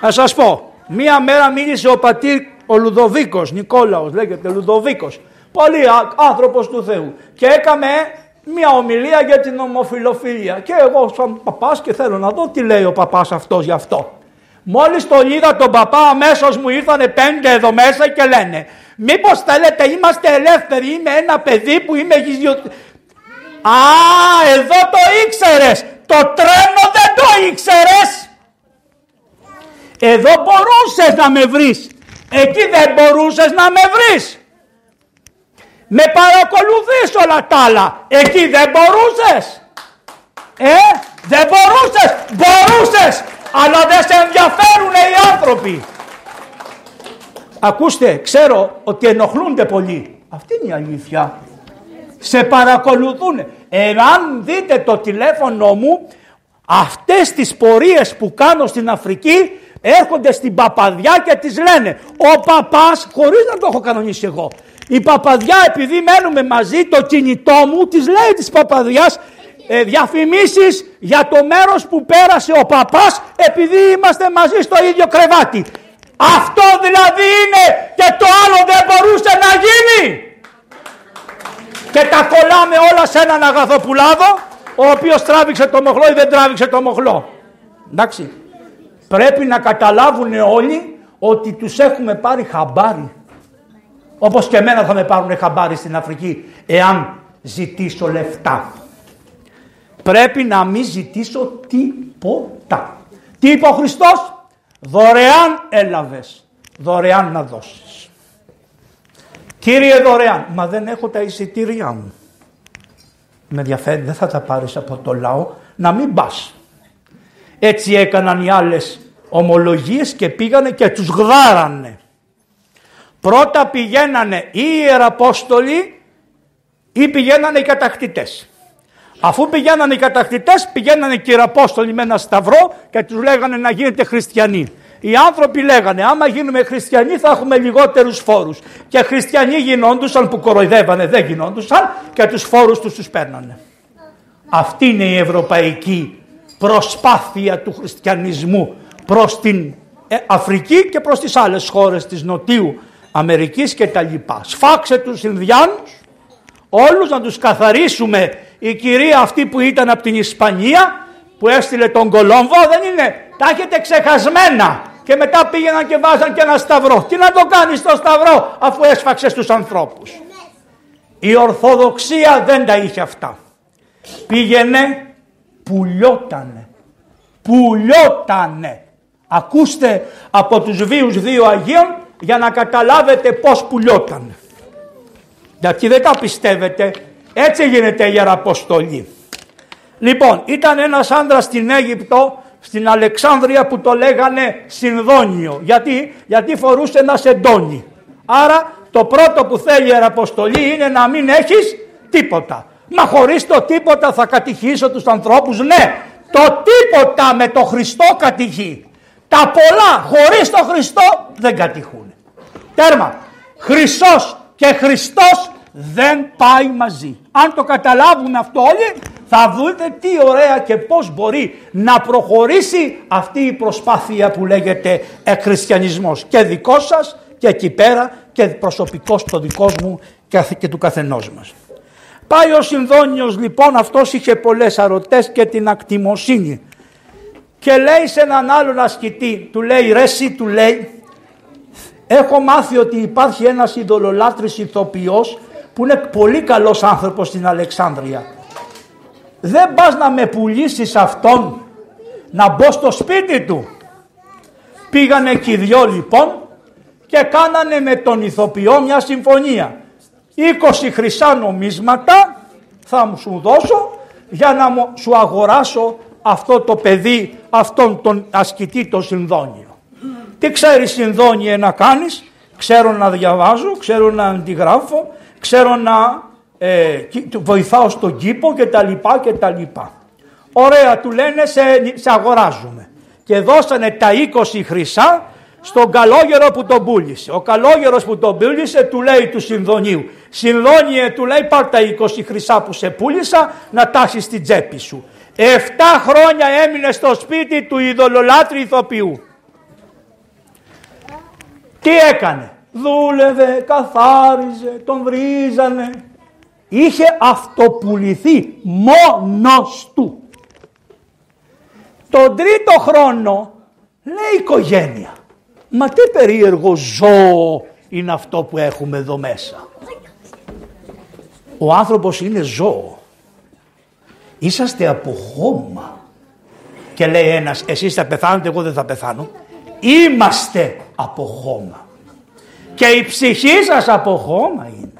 Να σας πω. Μία μέρα μίλησε ο πατήρ ο Λουδοβίκος Νικόλαος. Λέγεται Λουδοβίκος. Πολύ άνθρωπος του Θεού. Και έκαμε... μια ομιλία για την ομοφιλοφιλία. Και εγώ σαν παπάς και θέλω να δω τι λέει ο παπάς αυτός γι' αυτό. Μόλις το είδα τον παπά, αμέσως μου ήρθανε πέντε εδώ μέσα και λένε «Μήπως θέλετε, είμαστε ελεύθεροι, είμαι ένα παιδί που είμαι γυζιο...» Α, εδώ το ήξερες, το τρένο δεν το ήξερες. Εδώ μπορούσες να με βρεις, εκεί δεν μπορούσες να με βρεις. Με παρακολουθείς όλα τα άλλα, εκεί δεν μπορούσες. Ε, δεν μπορούσες, μπορούσες, αλλά δεν σε ενδιαφέρουν οι άνθρωποι. Ακούστε, ξέρω ότι ενοχλούνται πολύ, αυτή είναι η αλήθεια. Σε παρακολουθούν. Εάν δείτε το τηλέφωνο μου, αυτές τις πορείες που κάνω στην Αφρική έρχονται στην παπαδιά και τις λένε ο παπάς, χωρίς να το έχω κανονίσει εγώ, η παπαδιά, επειδή μένουμε μαζί, το κινητό μου της λέει της παπαδιάς ε, διαφημίσεις για το μέρος που πέρασε ο παπάς, επειδή είμαστε μαζί στο ίδιο κρεβάτι. Αυτό δηλαδή είναι, και το άλλο δεν μπορούσε να γίνει. Και τα κολλάμε όλα σε έναν αγαθοπουλάδο, ο οποίος τράβηξε το μοχλό ή δεν τράβηξε το μοχλό. Εντάξει. Πρέπει να καταλάβουν όλοι ότι τους έχουμε πάρει χαμπάρι. Όπως και εμένα θα με πάρουν χαμπάρι στην Αφρική, εάν ζητήσω λεφτά. Πρέπει να μην ζητήσω τίποτα. Τι είπε ο Χριστός? Δωρεάν έλαβες, δωρεάν να δώσεις. Κύριε δωρεάν, μα δεν έχω τα εισιτήριά μου. Με ενδιαφέρει, δεν θα τα πάρεις από το λαό, να μην πας. Έτσι έκαναν οι άλλες ομολογίες και πήγανε και τους γδάρανε. Πρώτα πηγαίνανε οι ιεραπόστολοι ή πηγαίνανε οι κατακτητές. Αφού πηγαίνανε οι κατακτητές, πηγαίνανε και οι ιεραπόστολοι με ένα σταυρό και τους λέγανε να γίνετε χριστιανοί. Οι άνθρωποι λέγανε άμα γίνουμε χριστιανοί θα έχουμε λιγότερους φόρους. Και χριστιανοί γινόντουσαν που κοροϊδεύανε, δεν γινόντουσαν και τους φόρους τους τους παίρνανε. Αυτή είναι η ευρωπαϊκή προσπάθεια του χριστιανισμού προς την Αφρική και προς τις άλλες χώρες της Νοτιού Αμερικής και τα λοιπά. Σφάξε τους Ινδιάνους, όλους να τους καθαρίσουμε. Η κυρία αυτή που ήταν από την Ισπανία που έστειλε τον Κολόμβο, δεν είναι, τα έχετε ξεχασμένα. Και μετά πήγαιναν και βάζαν και ένα σταυρό. Τι να το κάνεις το σταυρό αφού έσφαξες τους ανθρώπους? Η Ορθοδοξία δεν τα είχε αυτά. Πήγαινε, πουλιότανε, πουλιότανε. Ακούστε από τους βίους δύο Αγίων για να καταλάβετε πως πουλιότανε. Γιατί δεν τα πιστεύετε, έτσι γίνεται η Ιεραποστολή. Λοιπόν, ήταν ένας άντρας στην Αίγυπτο, στην Αλεξάνδρεια, που το λέγανε Συνδόνιο. Γιατί, γιατί φορούσε ένα σεντόνι. Άρα το πρώτο που θέλει η Ιεραποστολή είναι να μην έχεις τίποτα. Μα χωρίς το τίποτα θα κατηχήσω τους ανθρώπους? Ναι, το τίποτα με το Χριστό κατηχεί. Τα πολλά χωρίς το Χριστό δεν κατηχούν. Τέρμα. Χρυσός και Χριστός δεν πάει μαζί. Αν το καταλάβουν αυτό όλοι, θα δείτε τι ωραία και πώς μπορεί να προχωρήσει αυτή η προσπάθεια που λέγεται εκχριστιανισμός. Και δικός σας και εκεί πέρα και προσωπικός το δικός μου και του καθενός μας. Πάει ο Συνδόνιος λοιπόν, αυτός είχε πολλές αρωτές και την ακτιμοσύνη. Και λέει σε έναν άλλον ασκητή, του λέει ρε εσύ, του λέει, έχω μάθει ότι υπάρχει ένας ειδωλολάτρης ηθοποιός που είναι πολύ καλός άνθρωπος στην Αλεξάνδρεια. Δεν πας να με πουλήσεις αυτόν, να μπω στο σπίτι του? Πήγανε και οι δυο λοιπόν και κάνανε με τον ηθοποιό μια συμφωνία. είκοσι χρυσά νομίσματα θα σου δώσω για να μου, σου αγοράσω αυτό το παιδί, αυτόν τον ασκητή, το Συνδόνιο. Τι ξέρεις Συνδόνιε να κάνεις? Ξέρω να διαβάζω, ξέρω να αντιγράφω, ξέρω να Ε, βοηθάω στον κήπο και τα λοιπά και τα λοιπά. Ωραία, του λένε, σε, σε αγοράζουμε. Και δώσανε τα είκοσι χρυσά στον καλόγερο που τον πούλησε. Ο καλόγερος που τον πούλησε του λέει του Συνδονίου, Συνδόνιε, του λέει, πάρ' τα είκοσι χρυσά που σε πούλησα να τάσεις στην τσέπη σου. Εφτά χρόνια έμεινε στο σπίτι του ειδωλολάτρη ηθοποιού. Τι έκανε? Δούλευε, καθάριζε, τον βρίζανε. είχε αυτοπουληθεί μόνος του. Τον τρίτο χρόνο λέει οικογένεια. Μα τι περίεργο ζώο είναι αυτό που έχουμε εδώ μέσα. Ο άνθρωπος είναι ζώο. Είσαστε από χώμα. Και λέει ένας, εσείς θα πεθάνετε, εγώ δεν θα πεθάνω. Είμαστε από χώμα. Και η ψυχή σας από χώμα είναι.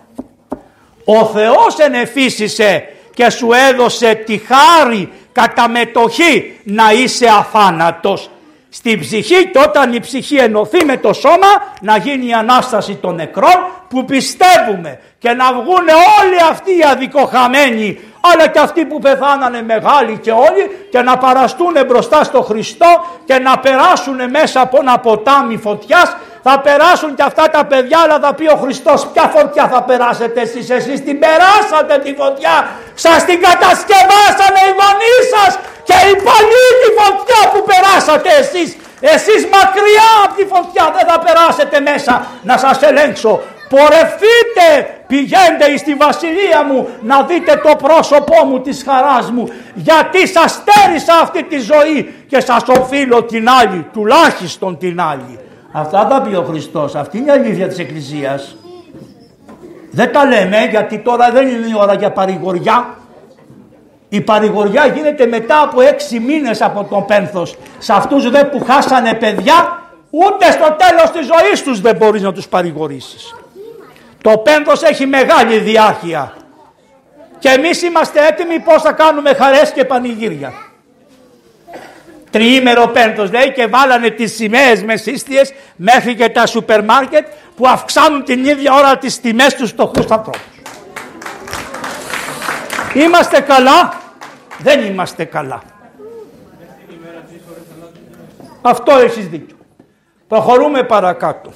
Ο Θεός ενεφύσισε και σου έδωσε τη χάρη κατά μετοχή να είσαι αθάνατος. Στην ψυχή, και όταν η ψυχή ενωθεί με το σώμα, να γίνει η Ανάσταση των νεκρών που πιστεύουμε, και να βγουν όλοι αυτοί οι αδικοχαμένοι, αλλά και αυτοί που πεθάνανε μεγάλοι και όλοι, και να παραστούν μπροστά στο Χριστό και να περάσουν μέσα από ένα ποτάμι φωτιάς. Θα περάσουν και αυτά τα παιδιά, αλλά θα πει ο Χριστός, ποια φωτιά θα περάσετε εσείς, εσείς την περάσατε τη φωτιά, σας την κατασκευάσανε οι γονείς σας και η παλίτη φωτιά που περάσατε εσείς, εσείς μακριά από τη φωτιά δεν θα περάσετε μέσα να σας ελέγξω. Πορευθείτε, πηγαίνετε στη βασιλεία μου να δείτε το πρόσωπό μου της χαράς μου, γιατί σας στέρισα αυτή τη ζωή και σας οφείλω την άλλη, τουλάχιστον την άλλη. Αυτά τα πει ο Χριστός, αυτή είναι η αλήθεια της Εκκλησίας. Δεν τα λέμε, γιατί τώρα δεν είναι η ώρα για παρηγοριά. Η παρηγοριά γίνεται μετά από έξι μήνες από τον πένθος. Σε αυτούς δε που χάσανε παιδιά, ούτε στο τέλος της ζωής τους δεν μπορείς να τους παρηγορήσεις. Το πένθος έχει μεγάλη διάρκεια. Και εμείς είμαστε έτοιμοι πώς θα κάνουμε χαρές και πανηγύρια. Τριήμερο πένθος λέει, και βάλανε τις σημαίες με σύστιες μέχρι και τα σούπερ μάρκετ που αυξάνουν την ίδια ώρα τις τιμές τους φτωχούς ανθρώπους. Είμαστε καλά, δεν είμαστε καλά. Αυτό έχεις δίκιο. Προχωρούμε παρακάτω.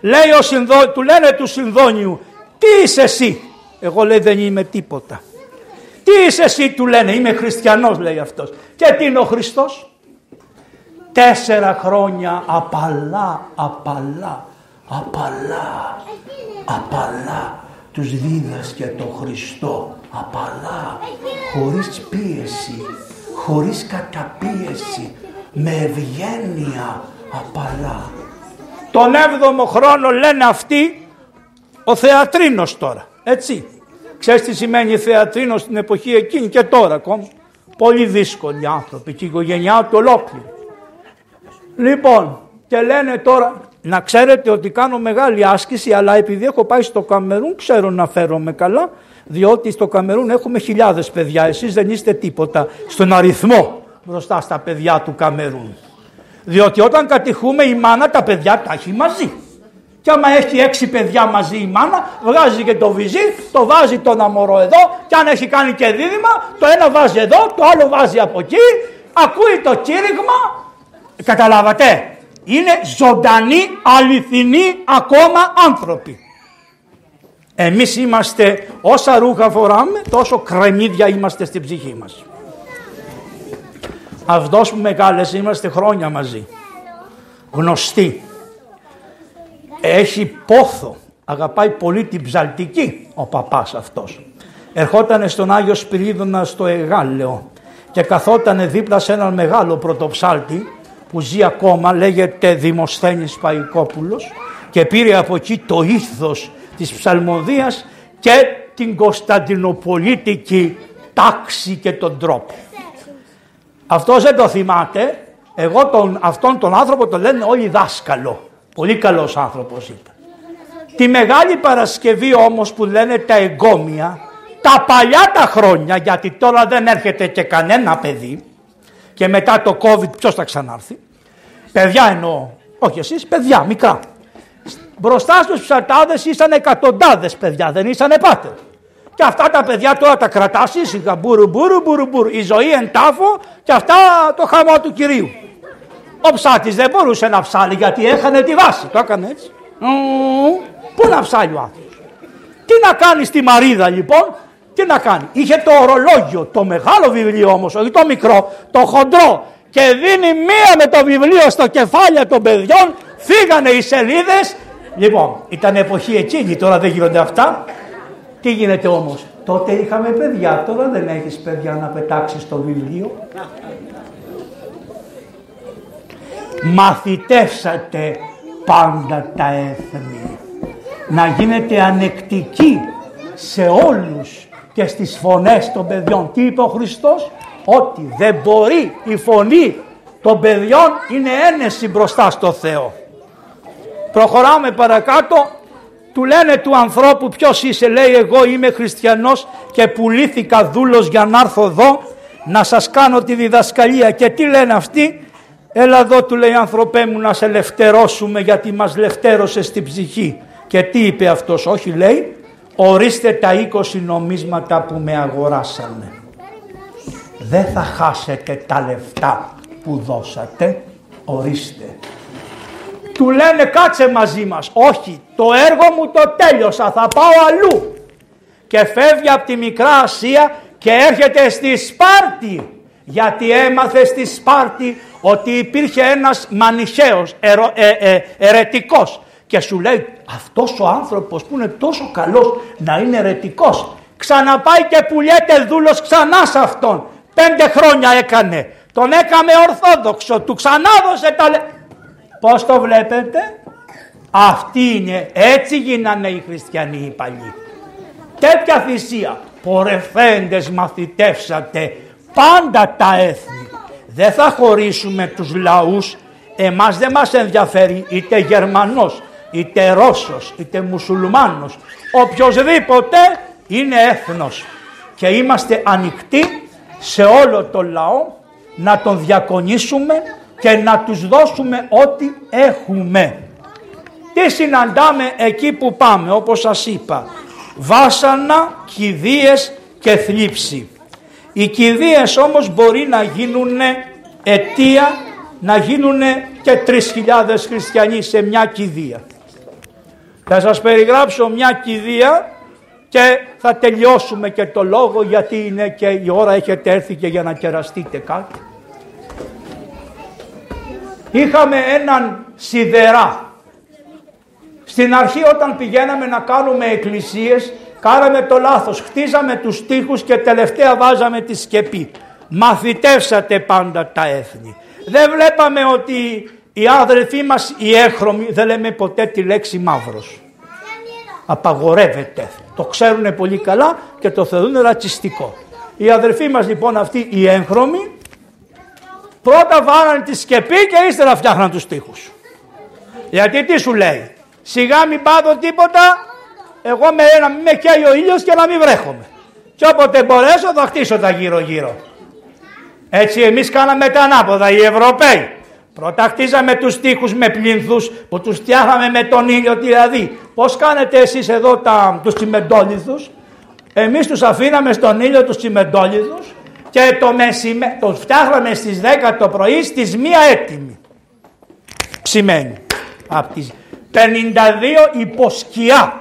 Λέει ο Συνδό... Του λένε του Συνδόνιου, τι είσαι εσύ? Εγώ λέει δεν είμαι τίποτα. Τι είσαι εσύ? Του λένε, είμαι χριστιανός, λέει αυτός. Και τι είναι ο Χριστός? Τέσσερα χρόνια απαλά, απαλά, απαλά, απαλά. Τους δίδασκε το Χριστό, απαλά, χωρίς πίεση, χωρίς καταπίεση, με ευγένεια, απαλά. Τον έβδομο χρόνο λένε αυτοί, ο θεατρίνος τώρα, έτσι. Ξέρεις τι σημαίνει θεατρίνος στην εποχή εκείνη και τώρα ακόμα? Πολύ δύσκολοι άνθρωποι και η οικογένειά του ολόκληρη. Λοιπόν, και λένε τώρα, να ξέρετε ότι κάνω μεγάλη άσκηση, αλλά επειδή έχω πάει στο Καμερούν ξέρω να φέρομαι καλά, διότι στο Καμερούν έχουμε χιλιάδες παιδιά, εσείς δεν είστε τίποτα στον αριθμό μπροστά στα παιδιά του Καμερούν. Διότι όταν κατηχούμε η μάνα τα παιδιά τα έχει μαζί. Και άμα έχει έξι παιδιά μαζί η μάνα, βγάζει και το βυζί, το βάζει τον αμωρό εδώ, και αν έχει κάνει και δίδυμα, το ένα βάζει εδώ, το άλλο βάζει από εκεί, ακούει το κήρυγμα. Καταλάβατε, είναι ζωντανοί, αληθινοί ακόμα άνθρωποι. Εμείς είμαστε, όσα ρούχα φοράμε, τόσο κρεμμύδια είμαστε στην ψυχή μας. Αυτός που μεγάλες είμαστε χρόνια μαζί, γνωστοί. Έχει πόθο, αγαπάει πολύ την ψαλτική ο παπάς αυτός. Ερχότανε στον Άγιο Σπυρίδωνα στο Εγάλαιο και καθότανε δίπλα σε έναν μεγάλο πρωτοψάλτη που ζει ακόμα, λέγεται Δημοσθένης Παϊκόπουλος, και πήρε από εκεί το ήθος της ψαλμοδίας και την κωνσταντινοπολίτικη τάξη και τον τρόπο. Αυτός δεν το θυμάται, εγώ τον, αυτόν τον άνθρωπο τον λένε όλοι δάσκαλο. Πολύ καλός άνθρωπος ήταν. Τη Μεγάλη Παρασκευή όμως που λένε τα εγκόμια, τα παλιά τα χρόνια, γιατί τώρα δεν έρχεται και κανένα παιδί και μετά το COVID ποιος θα ξανάρθει, παιδιά εννοώ, όχι εσείς, παιδιά μικρά. Μπροστά στους ψαλτάδες ήσαν εκατοντάδες παιδιά, δεν ήσανε πάτερ. Και αυτά τα παιδιά τώρα τα κρατάς ήσυχα, μπουρου, μπουρου, μπουρου, μπουρου, η ζωή εν τάφο και αυτά το χαμό του Κυρίου. Ο ψάτης δεν μπορούσε να ψάλει γιατί έχανε τη βάση. Το έκανε έτσι. Mm. Πού να ψάλει ο άνθρωπος? Τι να κάνει στη Μαρίδα λοιπόν? Τι να κάνει? Είχε το ορολόγιο, το μεγάλο βιβλίο όμως, όχι το μικρό, το χοντρό. Και δίνει μία με το βιβλίο στο κεφάλι των παιδιών. Φύγανε οι σελίδες. Λοιπόν, ήταν εποχή εκείνη, τώρα δεν γίνονται αυτά. Τι γίνεται όμως? Τότε είχαμε παιδιά, τώρα δεν έχεις παιδιά να πετάξεις το βιβλίο. Μαθητεύσατε πάντα τα έθνη. Να γίνετε ανεκτικοί σε όλους και στις φωνές των παιδιών. Τι είπε ο Χριστός? Ότι δεν μπορεί η φωνή των παιδιών είναι ένεση μπροστά στο Θεό. Προχωράμε παρακάτω. Του λένε του ανθρώπου ποιος είσαι, λέει εγώ είμαι χριστιανός και πουλήθηκα δούλος για να έρθω εδώ να σας κάνω τη διδασκαλία. Και τι λένε αυτοί? Έλα εδώ, του λέει, άνθρωπέ μου, να σε ελευθερώσουμε γιατί μας λευτέρωσες την ψυχή. Και τι είπε αυτός? Όχι, λέει, ορίστε τα είκοσι νομίσματα που με αγοράσανε. Δεν θα χάσετε τα λεφτά που δώσατε, ορίστε. Του λένε κάτσε μαζί μας. Όχι, το έργο μου το τέλειωσα, θα πάω αλλού. Και φεύγει από τη Μικρά Ασία και έρχεται στη Σπάρτη. Γιατί έμαθε στη Σπάρτη ότι υπήρχε ένας μανιχαίος, ερω, ε, ε, ερετικός. Και σου λέει αυτός ο άνθρωπος που είναι τόσο καλός να είναι ερετικός. Ξαναπάει και πουλιέται δούλος ξανά σε αυτόν. Πέντε χρόνια έκανε. Τον έκαμε ορθόδοξο, του ξανάδωσε τα λεφτά. Πώς το βλέπετε? Αυτή είναι, έτσι γίνανε οι χριστιανοί οι παλιοί. Τέτοια θυσία. Πορευθέντες μαθητεύσατε πάντα τα έθνη. Δεν θα χωρίσουμε τους λαούς. Εμάς δεν μας ενδιαφέρει είτε Γερμανός, είτε Ρώσος, είτε Μουσουλμάνος. Οποιοσδήποτε είναι έθνος. Και είμαστε ανοιχτοί σε όλο το λαό να τον διακονίσουμε και να τους δώσουμε ό,τι έχουμε. Τι συναντάμε εκεί που πάμε? Όπως σας είπα, βάσανα, κηδείες και θλίψη. Οι κηδείες όμως μπορεί να γίνουν αιτία, να γίνουν και τρεις χιλιάδες χριστιανοί σε μια κηδεία. Θα σας περιγράψω μια κηδεία και θα τελειώσουμε και το λόγο, γιατί είναι και η ώρα, έχετε έρθει και για να κεραστείτε κάτι. Είχαμε έναν σιδερά. Στην αρχή όταν πηγαίναμε να κάνουμε εκκλησίες, κάναμε το λάθος, χτίζαμε τους τοίχους και τελευταία βάζαμε τη σκεπή. Μαθητεύσατε πάντα τα έθνη. Δεν βλέπαμε ότι οι αδελφοί μας οι έγχρωμοι, δεν λέμε ποτέ τη λέξη μαύρος. Απαγορεύεται. Το ξέρουν πολύ καλά και το θεωρούν ρατσιστικό. Οι αδελφοί μας λοιπόν αυτοί οι έγχρωμοι, πρώτα βάλανε τη σκεπή και ύστερα φτιάχναν τους τοίχους. Γιατί τι σου λέει? Σιγά μην πάθω τίποτα, εγώ με, να μην με καίει ο ήλιος και να μην βρέχομαι. Και όποτε μπορέσω θα χτίσω τα γύρω γύρω. Έτσι εμείς κάναμε τα ανάποδα, οι Ευρωπαίοι. Πρώτα χτίζαμε τους τοίχους με πλήνθους που τους φτιάχναμε με τον ήλιο, δηλαδή. Πώς κάνετε εσείς εδώ τα, τους τσιμεντόλιθους? Εμείς τους αφήναμε στον ήλιο τους τσιμεντόλιθους και το μεσημέ... το φτιάχναμε στις δέκα το πρωί, στις μία έτοιμη. Ψημένη. Από τις πενήντα δύο υποσκιά.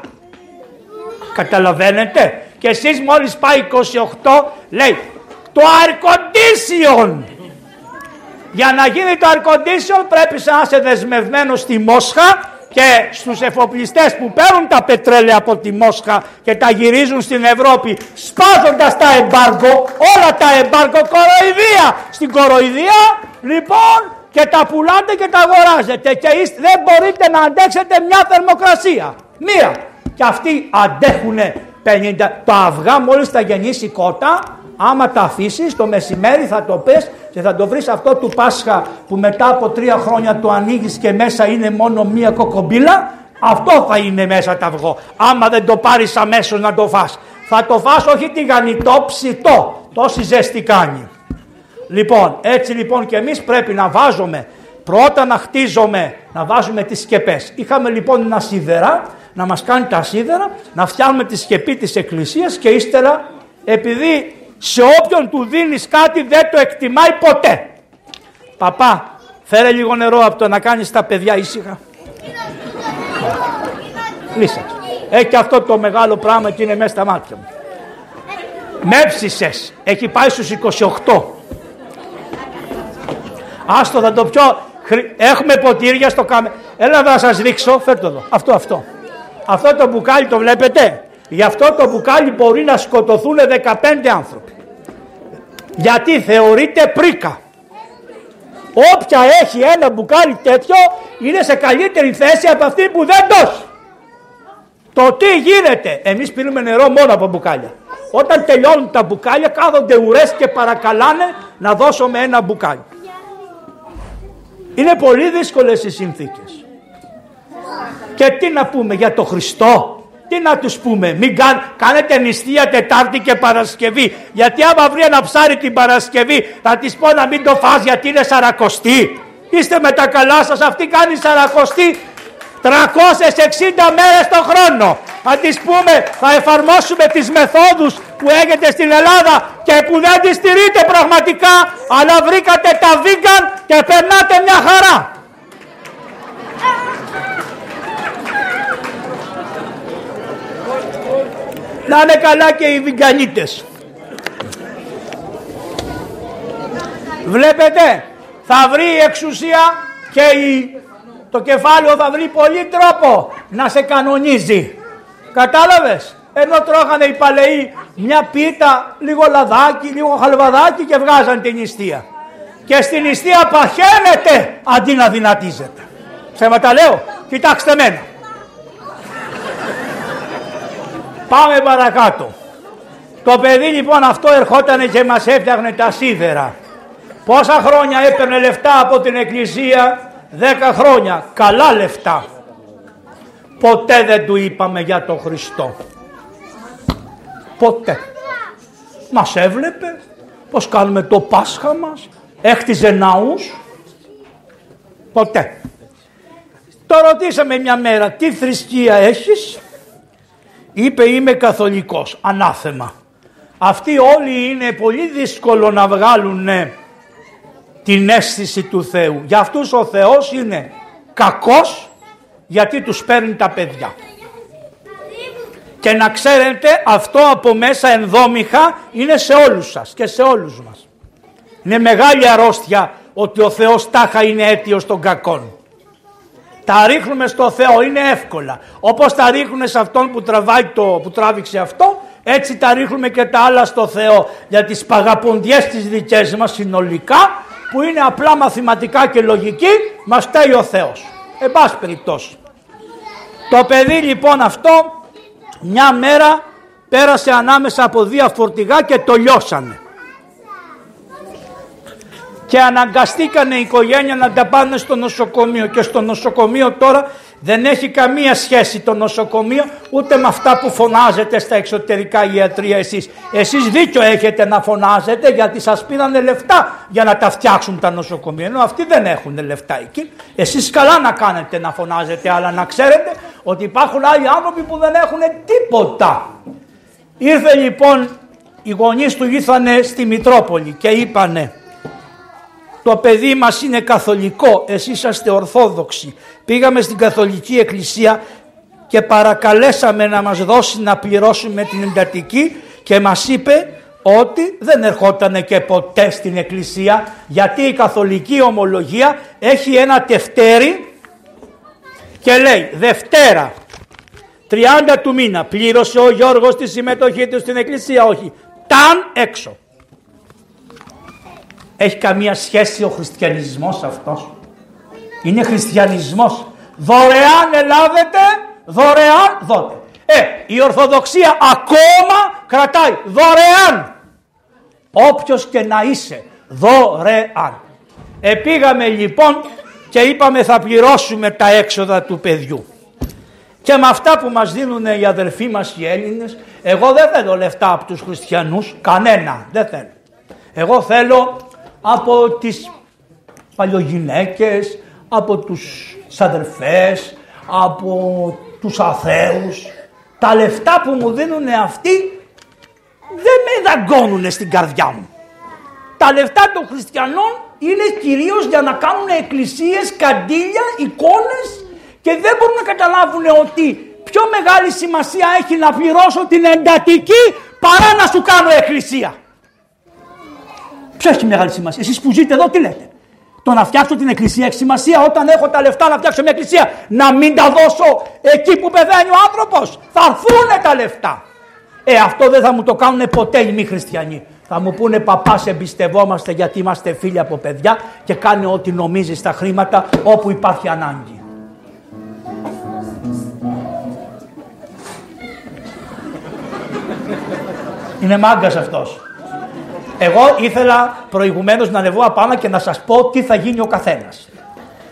Καταλαβαίνετε? Και εσείς μόλις πάει είκοσι οκτώ λέει το air condition. Για να γίνει το air condition πρέπει να είσαι δεσμευμένος στη Μόσχα και στους εφοπλιστές που παίρνουν τα πετρέλαια από τη Μόσχα και τα γυρίζουν στην Ευρώπη σπάζοντας τα εμπάργκο, όλα τα εμπάργκο, κοροϊδία στην κοροϊδία λοιπόν, και τα πουλάτε και τα αγοράζετε και δεν μπορείτε να αντέξετε μια θερμοκρασία, μία. Και αυτοί αντέχουν πενήντα. Το αυγά μόλις θα γεννήσει κότα, άμα τα αφήσεις το μεσημέρι θα το πες και θα το βρεις αυτό του Πάσχα που μετά από τρία χρόνια το ανοίγεις και μέσα είναι μόνο μία κοκομπίλα. Αυτό θα είναι μέσα το αυγό, άμα δεν το πάρεις αμέσως να το φας. Θα το φας όχι τηγανιτό, ψητό, τόση ζέστη κάνει. Λοιπόν, έτσι λοιπόν και εμείς πρέπει να βάζουμε, πρώτα να χτίζουμε, να βάζουμε τις σκεπές. Είχαμε λοιπόν ένα σίδερα να μας κάνει τα σίδερα, να φτιάχνουμε τη σκεπή της εκκλησίας και ύστερα, επειδή σε όποιον του δίνεις κάτι δεν το εκτιμάει ποτέ. Παπά, φέρε λίγο νερό από το να κάνεις τα παιδιά ήσυχα. Λύσαξε. Έχει αυτό το μεγάλο πράγμα και είναι μέσα στα μάτια μου. Με έψησες, έχει πάει στους είκοσι οκτώ. Άστο θα το πιω, έχουμε ποτήρια στο κάμε. Έλα να σας δείξω, φέρ' το εδώ, αυτό αυτό. Αυτό το μπουκάλι το βλέπετε? Γι' αυτό το μπουκάλι μπορεί να σκοτωθούν δεκαπέντε άνθρωποι. Γιατί θεωρείται πρίκα. Όποια έχει ένα μπουκάλι τέτοιο είναι σε καλύτερη θέση από αυτή που δεν τόση. Το τι γίνεται. Εμείς πίνουμε νερό μόνο από μπουκάλια. Όταν τελειώνουν τα μπουκάλια κάθονται ουρές και παρακαλάνε να δώσουμε ένα μπουκάλι. Είναι πολύ δύσκολες οι συνθήκες. Και τι να πούμε για το Χριστό. Τι να τους πούμε, μην κάν, κάνετε νηστεία Τετάρτη και Παρασκευή. Γιατί άμα βρει ένα ψάρι την Παρασκευή θα της πω να μην το φας γιατί είναι σαρακοστή. Είστε με τα καλά σας, αυτή κάνει σαρακοστή τριακόσιες εξήντα μέρες το χρόνο. Θα της πούμε θα εφαρμόσουμε τις μεθόδους που έχετε στην Ελλάδα και που δεν τις στηρείτε πραγματικά, αλλά βρήκατε τα vegan και περνάτε μια χαρά. Να είναι καλά και οι βιγκανίτες. Βλέπετε, θα βρει η εξουσία και η... το κεφάλαιο θα βρει πολύ τρόπο να σε κανονίζει. Κατάλαβες, ενώ τρώγανε οι παλαιοί μια πίτα, λίγο λαδάκι, λίγο χαλβαδάκι και βγάζαν την νηστεία. Και στην νηστεία παχαίνεται αντί να δυνατίζεται. Ψέματα λέω, κοιτάξτε μένα. Πάμε παρακάτω. Το παιδί λοιπόν αυτό ερχόταν και μας έφτιαχνε τα σίδερα. Πόσα χρόνια έπαιρνε λεφτά από την εκκλησία? Δέκα χρόνια. Καλά λεφτά. Ποτέ δεν του είπαμε για τον Χριστό. Ποτέ. Μας έβλεπε πως κάνουμε το Πάσχα μας. Έχτιζε ναούς. Ποτέ. Το ρωτήσαμε μια μέρα τι θρησκεία έχεις. Είπε είμαι καθολικός, ανάθεμα. Αυτοί όλοι είναι πολύ δύσκολο να βγάλουν την αίσθηση του Θεού. Για αυτούς ο Θεός είναι κακός γιατί τους παίρνει τα παιδιά. Και να ξέρετε αυτό από μέσα ενδόμηχα είναι σε όλους σας και σε όλους μας. Είναι μεγάλη αρρώστια ότι ο Θεός τάχα είναι αίτιος των κακών. Τα ρίχνουμε στο Θεό, είναι εύκολα. Όπως τα ρίχνουμε σε αυτόν που, τραβάει το, που τράβηξε αυτό, έτσι τα ρίχνουμε και τα άλλα στο Θεό. Για τις παγαποντιές τις δικές μας συνολικά, που είναι απλά μαθηματικά και λογική, μας φταίει ο Θεός. Εν πάση περιπτώσει. Το παιδί λοιπόν αυτό, μια μέρα πέρασε ανάμεσα από δύο φορτηγά και το λιώσανε. Και αναγκαστήκανε η οικογένεια να τα πάνε στο νοσοκομείο. Και στο νοσοκομείο τώρα δεν έχει καμία σχέση το νοσοκομείο ούτε με αυτά που φωνάζετε στα εξωτερικά ιατρία εσείς. Εσείς δίκιο έχετε να φωνάζετε γιατί σας πήρανε λεφτά για να τα φτιάξουν τα νοσοκομεία. Ενώ αυτοί δεν έχουν λεφτά εκεί. Εσείς καλά να κάνετε να φωνάζετε, αλλά να ξέρετε ότι υπάρχουν άλλοι άνθρωποι που δεν έχουν τίποτα. Ήρθε λοιπόν, οι γονείς του ήρθανε στη Μητρόπολη και είπανε το παιδί μας είναι καθολικό, εσείς είσαστε ορθόδοξοι. Πήγαμε στην καθολική εκκλησία και παρακαλέσαμε να μας δώσει να πληρώσουμε την εντατική και μας είπε ότι δεν ερχότανε και ποτέ στην εκκλησία γιατί η καθολική ομολογία έχει ένα τευτέρι και λέει Δευτέρα τριάντα του μήνα πλήρωσε ο Γιώργος τη συμμετοχή του στην εκκλησία, όχι, ταν έξω. Έχει καμία σχέση ο χριστιανισμός αυτός? Είναι χριστιανισμός. Δωρεάν ελάβετε, δωρεάν δότε. Ε, η Ορθοδοξία ακόμα κρατάει δωρεάν. Όποιος και να είσαι, δωρεάν. Ε, πήγαμε λοιπόν και είπαμε θα πληρώσουμε τα έξοδα του παιδιού. Και με αυτά που μας δίνουν οι αδερφοί μας οι Έλληνες, εγώ δεν θέλω λεφτά από τους χριστιανούς, κανένα, δεν θέλω. Εγώ θέλω από τις παλιογυναίκες, από τους αδερφές, από τους αθέους. Τα λεφτά που μου δίνουν αυτοί δεν με δαγκώνουνε στην καρδιά μου. Τα λεφτά των χριστιανών είναι κυρίως για να κάνουν εκκλησίες, καντήλια, εικόνες και δεν μπορούν να καταλάβουν ότι πιο μεγάλη σημασία έχει να πληρώσω την εντατική παρά να σου κάνω εκκλησία. Ποιο έχει μεγάλη σημασία? Εσείς που ζείτε εδώ τι λέτε? το να φτιάξω την εκκλησία έχει σημασία. Όταν έχω τα λεφτά να φτιάξω μια εκκλησία, να μην τα δώσω εκεί που πεθαίνει ο άνθρωπος. Θα έρθουν τα λεφτά. Ε, αυτό δεν θα μου το κάνουν ποτέ οι μη χριστιανοί. Θα μου πούνε παπάς, εμπιστευόμαστε γιατί είμαστε φίλοι από παιδιά και κάνε ό,τι νομίζεις τα χρήματα όπου υπάρχει ανάγκη. Είναι μάγκας αυτός. Εγώ ήθελα προηγουμένως να ανεβώ απάνω και να σας πω τι θα γίνει ο καθένας.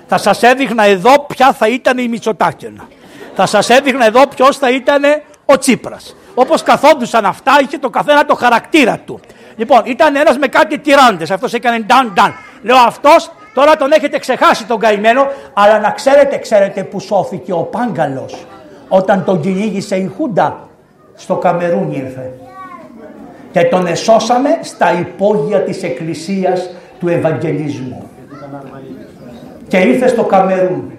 Θα σας έδειχνα εδώ ποια θα ήταν η Μητσοτάκηνα. Θα σας έδειχνα εδώ ποιος θα ήταν ο Τσίπρας. Όπως καθόντουσαν αυτά, είχε το καθένα το χαρακτήρα του. Λοιπόν, ήταν ένας με κάτι τυράντες. Αυτός έκανε νταν-νταν. Λέω, αυτός τώρα τον έχετε ξεχάσει τον καημένο, αλλά να ξέρετε, ξέρετε που σώθηκε ο Πάγκαλος όταν τον κυνήγησε η Χούντα? Στο Καμερούν ήρθε. Και τον εσώσαμε στα υπόγεια της εκκλησίας του Ευαγγελισμού. Και ήρθε στο Καμερούν.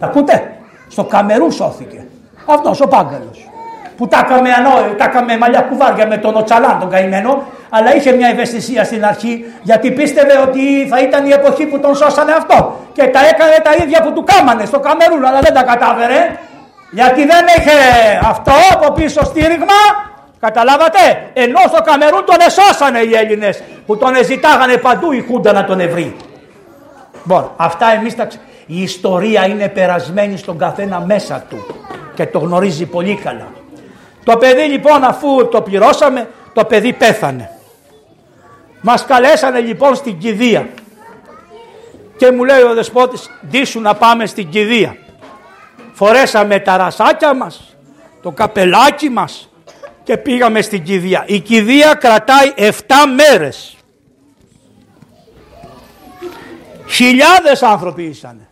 Τα ακούτε? Στο Καμερούν σώθηκε. Αυτός ο Πάγκαλος. Που τάκαμε, ανώ, τάκαμε μαλλιά κουβάρια με τον Οτσαλάν τον καημένο, αλλά είχε μια ευαισθησία στην αρχή, γιατί πίστευε ότι θα ήταν η εποχή που τον σώσανε αυτό. Και τα έκανε τα ίδια που του κάμανε στο Καμερούν, αλλά δεν τα κατάφερε, γιατί δεν είχε αυτό από πίσω στήριγμα. Καταλάβατε, ενώ στο Καμερούν τον εσώσανε οι Έλληνες, που τον εζητάγανε παντού η Χούντα να τον ευρεί. Bon, αυτά εμείς τα... Η ιστορία είναι περασμένη στον καθένα μέσα του και το γνωρίζει πολύ καλά. Το παιδί λοιπόν, αφού το πληρώσαμε, το παιδί πέθανε. Μας καλέσανε λοιπόν στην κηδεία. Και μου λέει ο δεσπότης, ντύσου να πάμε στην κηδεία. Φορέσαμε τα ρασάκια μας, το καπελάκι μας και πήγαμε στην κηδεία. Η κηδεία κρατάει εφτά μέρες. Χιλιάδες άνθρωποι ήσανε.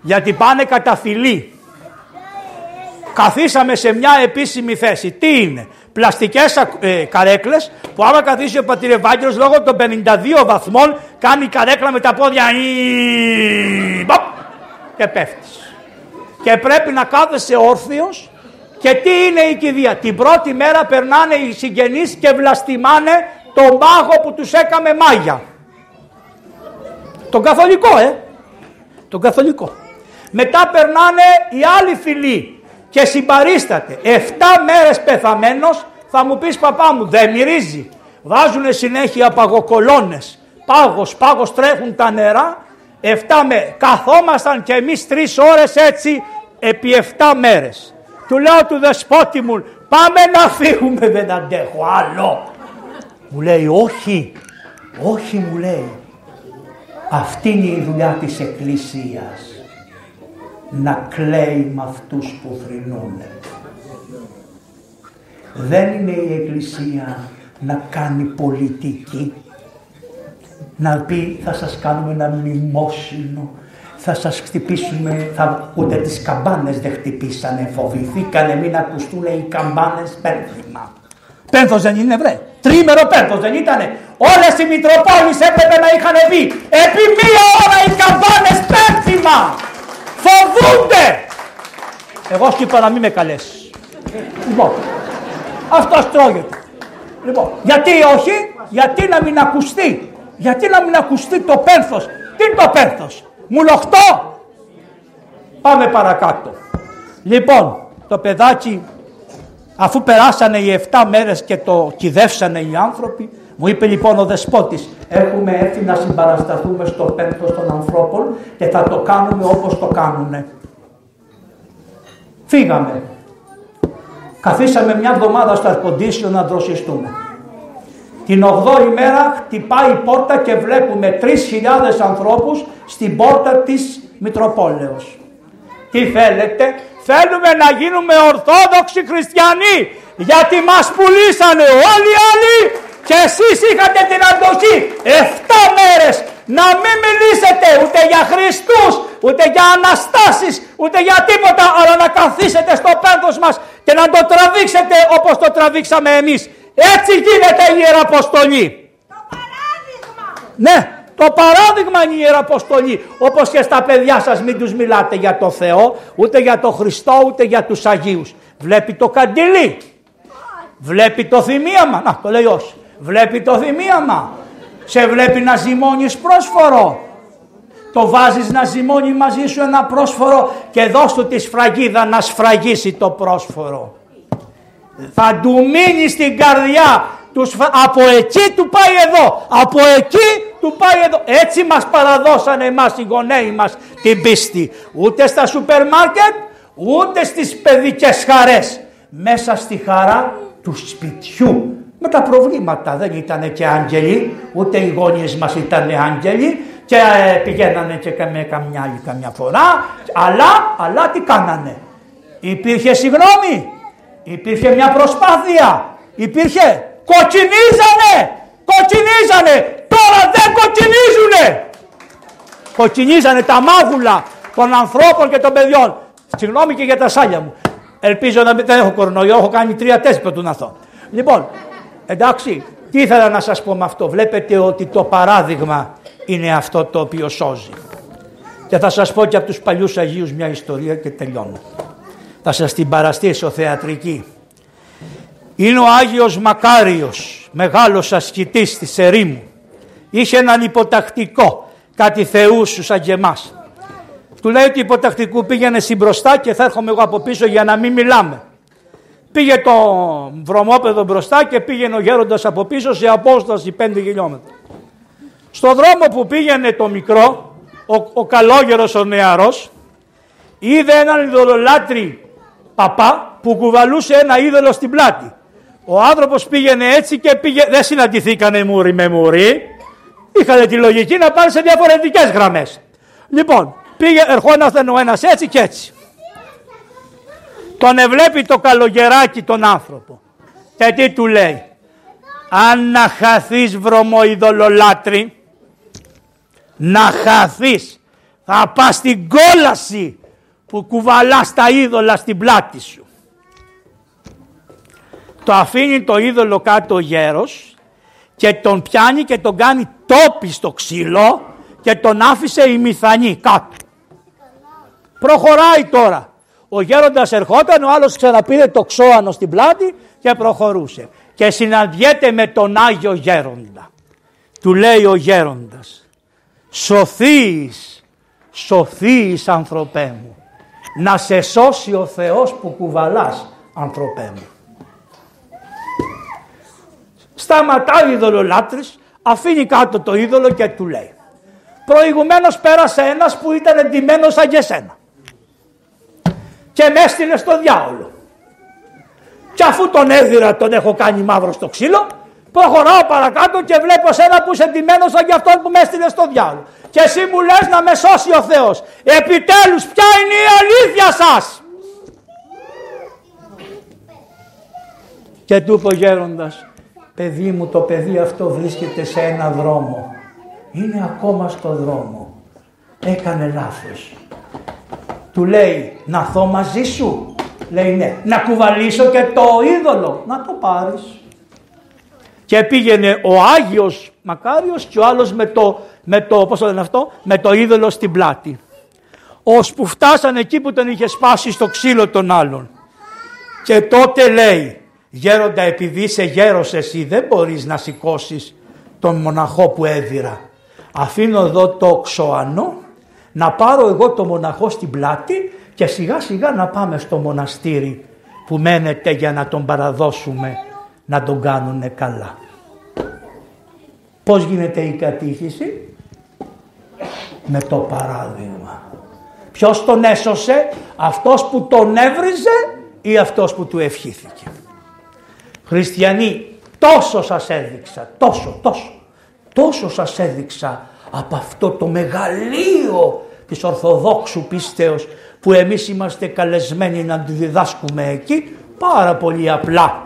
Γιατί πάνε κατά φυλή. Καθίσαμε σε μια επίσημη θέση. Τι είναι? Πλαστικές ε, καρέκλες που άμα καθίσει ο πατήρ Ευάγγελος λόγω των πενήντα δύο βαθμών κάνει καρέκλα με τα πόδια και πέφτεις. Και πρέπει να κάθεσαι όρθιος. Και τι είναι η κηδεία? Την πρώτη μέρα περνάνε οι συγγενείς και βλαστημάνε τον μάγο που τους έκαμε μάγια. Τον καθολικό, ε. Τον καθολικό. Μετά περνάνε οι άλλοι φιλοί. Και συμπαρίσταται. Εφτά μέρες πεθαμένος, θα μου πεις παπά μου, δεν μυρίζει? Βάζουνε συνέχεια παγοκολόνες. Πάγος, πάγος τρέχουν τα νερά. Εφτά μέρες. Καθόμασταν κι εμείς τρεις ώρες έτσι επί εφτά μέρες. Του λέω του δεσπότη μου, πάμε να φύγουμε, δεν αντέχω άλλο. Μου λέει όχι, όχι μου λέει. Αυτή είναι η δουλειά της εκκλησίας. Να κλαίει με αυτούς που θρηνούν. Δεν είναι η εκκλησία να κάνει πολιτική, να πει θα σας κάνουμε ένα μνημόσυνο, θα σας χτυπήσουμε, θα... ούτε τις καμπάνες δεν χτυπήσανε, φοβηθήκανε μην ακουστούν οι καμπάνες πένθυμα. Πένθος δεν είναι βρε, τρίμερο πένθος δεν ήτανε? Όλες οι Μητροπόλεις έπρεπε να είχαν δει επί μία ώρα οι καμπάνες πένθυμα. Φοβούνται! Εγώ σου είπα να μην με καλέσεις. Λοιπόν, αυτός τρώγεται. Λοιπόν, γιατί όχι, γιατί να μην ακουστεί, γιατί να μην ακουστεί το πένθος. Τι είναι το πένθος? Μουλοχτό. Πάμε παρακάτω. Λοιπόν, το παιδάκι, αφού περάσανε οι εφτά μέρες και το κυδεύσανε οι άνθρωποι, μου είπε λοιπόν ο δεσπότης, έχουμε έρθει να συμπαρασταθούμε στο πένθος των ανθρώπων και θα το κάνουμε όπως το κάνουνε. Φύγαμε. Καθίσαμε μια εβδομάδα στο αρκοντήσιο να δροσιστούμε. Την ογδόη μέρα χτυπάει η πόρτα και βλέπουμε τρεις χιλιάδες ανθρώπους στην πόρτα της Μητροπόλεως. Τι θέλετε? Θέλουμε να γίνουμε Ορθόδοξοι Χριστιανοί, γιατί μας πουλήσανε όλοι οι άλλοι. Και εσείς είχατε την αντοχή εφτά μέρες να μην μιλήσετε ούτε για Χριστούς, ούτε για Αναστάσεις, ούτε για τίποτα, αλλά να καθίσετε στο πένθος μας και να το τραβήξετε όπως το τραβήξαμε εμείς. Έτσι γίνεται η Ιεραποστολή. Το παράδειγμα. Ναι, το παράδειγμα είναι η Ιεραποστολή. Όπως και στα παιδιά σας, μην τους μιλάτε για το Θεό, ούτε για το Χριστό, ούτε για τους Αγίους. Βλέπει το καντιλί, βλέπει το θυμίαμα, να το λέει όσοι. Βλέπει το θυμίαμα, σε βλέπει να ζυμώνεις πρόσφορο, Το βάζεις να ζυμώνει μαζί σου ένα πρόσφορο και δώσ' του τη σφραγίδα να σφραγίσει το πρόσφορο. Θα του μείνει στην καρδιά. Από εκεί του πάει εδώ, από εκεί του πάει εδώ. Έτσι μας παραδώσανε εμάς οι γονέοι μας την πίστη. Ούτε στα σούπερ μάρκετ, ούτε στις παιδικές χαρές. Μέσα στη χαρά του σπιτιού. Με τα προβλήματα, δεν ήταν και άγγελοι, ούτε οι γονείς μας ήταν άγγελοι και πηγαίνανε και με καμιά άλλη καμιά φορά. Αλλά, αλλά τι κάνανε. Υπήρχε συγγνώμη, υπήρχε μια προσπάθεια, υπήρχε. Κοκκινίζανε! Κοκκινίζανε! Τώρα δεν κοκκινίζουνε! Κοκκινίζανε τα μάγουλα των ανθρώπων και των παιδιών. Συγγνώμη και για τα σάλια μου. Ελπίζω να μην τα έχω κορονοϊό, έχω κάνει τρία τέσσερα πρωτού να δω. Λοιπόν, εντάξει, τι ήθελα να σας πω με αυτό. Βλέπετε ότι το παράδειγμα είναι αυτό το οποίο σώζει. Και θα σας πω και από τους παλιούς Αγίους μια ιστορία και τελειώνω. Θα σας την παραστήσω θεατρική. Είναι ο Άγιος Μακάριος, μεγάλος ασκητής της ερήμου. Είχε έναν υποτακτικό, κάτι θεούσου σαν και εμάς. Του λέει ότι υποτακτικού πήγαινε εσύ μπροστά και θα έρχομαι εγώ από πίσω για να μην μιλάμε. Πήγε το βρωμόπεδο μπροστά και πήγαινε ο γέροντας από πίσω σε απόσταση πέντε χιλιόμετρα. Στον δρόμο που πήγαινε το μικρό, ο, ο καλόγερος ο νεαρός, είδε έναν ειδωλολάτρη παπά που κουβαλούσε ένα είδωλο στην πλάτη. Ο άνθρωπος πήγαινε έτσι και πήγε... δεν συναντηθήκανε μουρι με μουρι. Είχαν τη λογική να πάνε σε διαφορετικές γραμμές. Λοιπόν, πήγε, ερχόνταν ο ένας έτσι και έτσι. Τον εβλέπει το καλογεράκι τον άνθρωπο. Και τι του λέει. Αν να χαθείς βρωμοειδωλολάτρη, να χαθείς. Θα πας στην κόλαση που κουβαλάς τα είδωλα στην πλάτη σου. Το αφήνει το είδωλο κάτω ο γέρος και τον πιάνει και τον κάνει τόπι στο ξύλο και τον άφησε η μηθανή κάτω. Προχωράει τώρα. Ο γέροντας ερχόταν, ο άλλος ξαναπήρε το ξώανο στην πλάτη και προχωρούσε. Και συναντιέται με τον Άγιο Γέροντα. Του λέει ο γέροντας, σωθείς, σωθείς ανθρωπέ μου. Να σε σώσει ο Θεός που κουβαλάς, ανθρωπέ μου. Σταματάει ο ειδωλολάτρης, αφήνει κάτω το είδωλο και του λέει. Προηγουμένως πέρασε ένας που ήταν εντυμένος σαν και σένα. Και με έστειλε στο διάολο. Και αφού τον έδιρα τον έχω κάνει μαύρο στο ξύλο, προχωράω παρακάτω και βλέπω σένα που είσαι εντυμένος σαν και αυτόν που με έστειλε στο διάολο. Και εσύ μου λες να με σώσει ο Θεός. Επιτέλους, ποια είναι η αλήθεια σας? Και του είπε ο γέροντας, παιδί μου, το παιδί αυτό βρίσκεται σε ένα δρόμο. Είναι ακόμα στο δρόμο. Έκανε λάθος. Του λέει, να θω μαζί σου. Λέει ναι. Να κουβαλήσω και το είδωλο. Να το πάρεις. Και πήγαινε ο Άγιος Μακάριος και ο άλλος με το, με το, πώς το λένε αυτό, με το είδωλο στην πλάτη. Ώσπου φτάσαν εκεί που τον είχε σπάσει στο ξύλο των άλλων. Και τότε λέει, γέροντα, επειδή είσαι γέρος εσύ δεν μπορείς να σηκώσεις τον μοναχό που έδιρα. Αφήνω εδώ το ξωανό, να πάρω εγώ το μοναχό στην πλάτη και σιγά σιγά να πάμε στο μοναστήρι που μένεται για να τον παραδώσουμε, να τον κάνουνε καλά. Πώς γίνεται η κατήχηση? Με το παράδειγμα. Ποιος τον έσωσε? Αυτός που τον έβριζε ή αυτός που του ευχήθηκε? Χριστιανοί, τόσο σας έδειξα, τόσο, τόσο, τόσο σας έδειξα από αυτό το μεγαλείο της Ορθοδόξου πίστεως που εμείς είμαστε καλεσμένοι να τη διδάσκουμε εκεί πάρα πολύ απλά.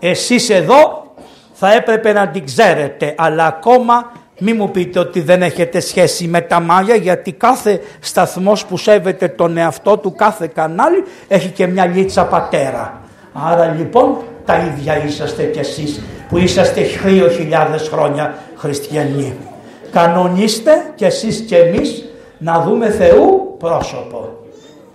Εσείς εδώ θα έπρεπε να την ξέρετε, αλλά ακόμα μη μου πείτε ότι δεν έχετε σχέση με τα Μάγια, γιατί κάθε σταθμός που σέβεται τον εαυτό του, κάθε κανάλι έχει και μια λίτσα πατέρα. Άρα λοιπόν τα ίδια είσαστε κι εσείς που είσαστε δύο χιλιάδες χρόνια χριστιανοί. Κανονίστε κι εσείς κι εμείς να δούμε Θεού πρόσωπο.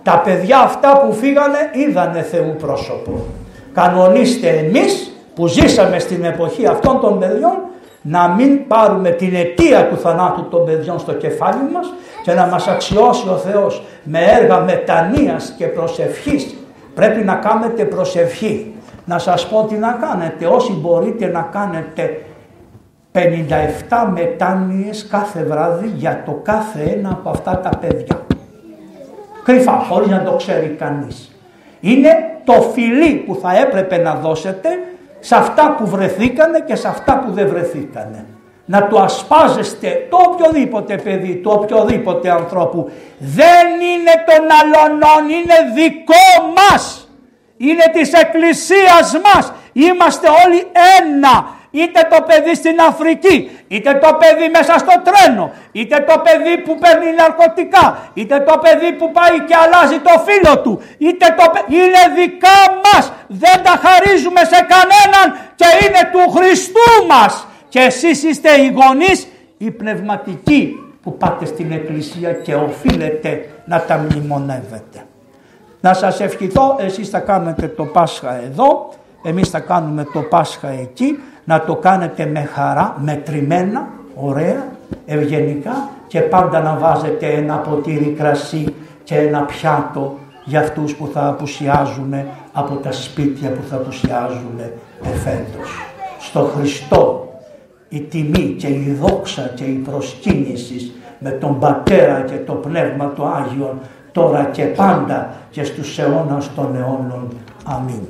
Τα παιδιά αυτά που φύγανε είδανε Θεού πρόσωπο. Κανονίστε εμείς που ζήσαμε στην εποχή αυτών των παιδιών να μην πάρουμε την αιτία του θανάτου των παιδιών στο κεφάλι μας και να μας αξιώσει ο Θεός με έργα μετανοίας και προσευχής. Πρέπει να κάνετε προσευχή. Να σας πω τι να κάνετε. Όσοι μπορείτε να κάνετε πενήντα επτά μετάνοιες κάθε βράδυ για το κάθε ένα από αυτά τα παιδιά. Κρυφά, χωρίς να το ξέρει κανείς. Είναι το φιλί που θα έπρεπε να δώσετε σε αυτά που βρεθήκανε και σε αυτά που δεν βρεθήκανε. Να του ασπάζεστε το οποιοδήποτε παιδί, το οποιοδήποτε ανθρώπου. Δεν είναι των αλλωνών, είναι δικό μας. Είναι της Εκκλησίας μας. Είμαστε όλοι ένα. Είτε το παιδί στην Αφρική, είτε το παιδί μέσα στο τρένο, είτε το παιδί που παίρνει ναρκωτικά, είτε το παιδί που πάει και αλλάζει το φίλο του, είτε το παιδί. Είναι δικά μας. Δεν τα χαρίζουμε σε κανέναν και είναι του Χριστού μας. Και εσείς είστε οι γονείς, οι πνευματικοί που πάτε στην Εκκλησία και οφείλετε να τα μνημονεύετε. Να σας ευχηθώ, εσείς θα κάνετε το Πάσχα εδώ, εμείς θα κάνουμε το Πάσχα εκεί, να το κάνετε με χαρά, μετρημένα, ωραία, ευγενικά και πάντα να βάζετε ένα ποτήρι κρασί και ένα πιάτο για αυτούς που θα απουσιάζουν από τα σπίτια που θα απουσιάζουν εφέτος. Στο Χριστό η τιμή και η δόξα και η προσκύνηση με τον Πατέρα και το Πνεύμα του Άγιον τώρα και πάντα και στους αιώνας των αιώνων. Αμήν.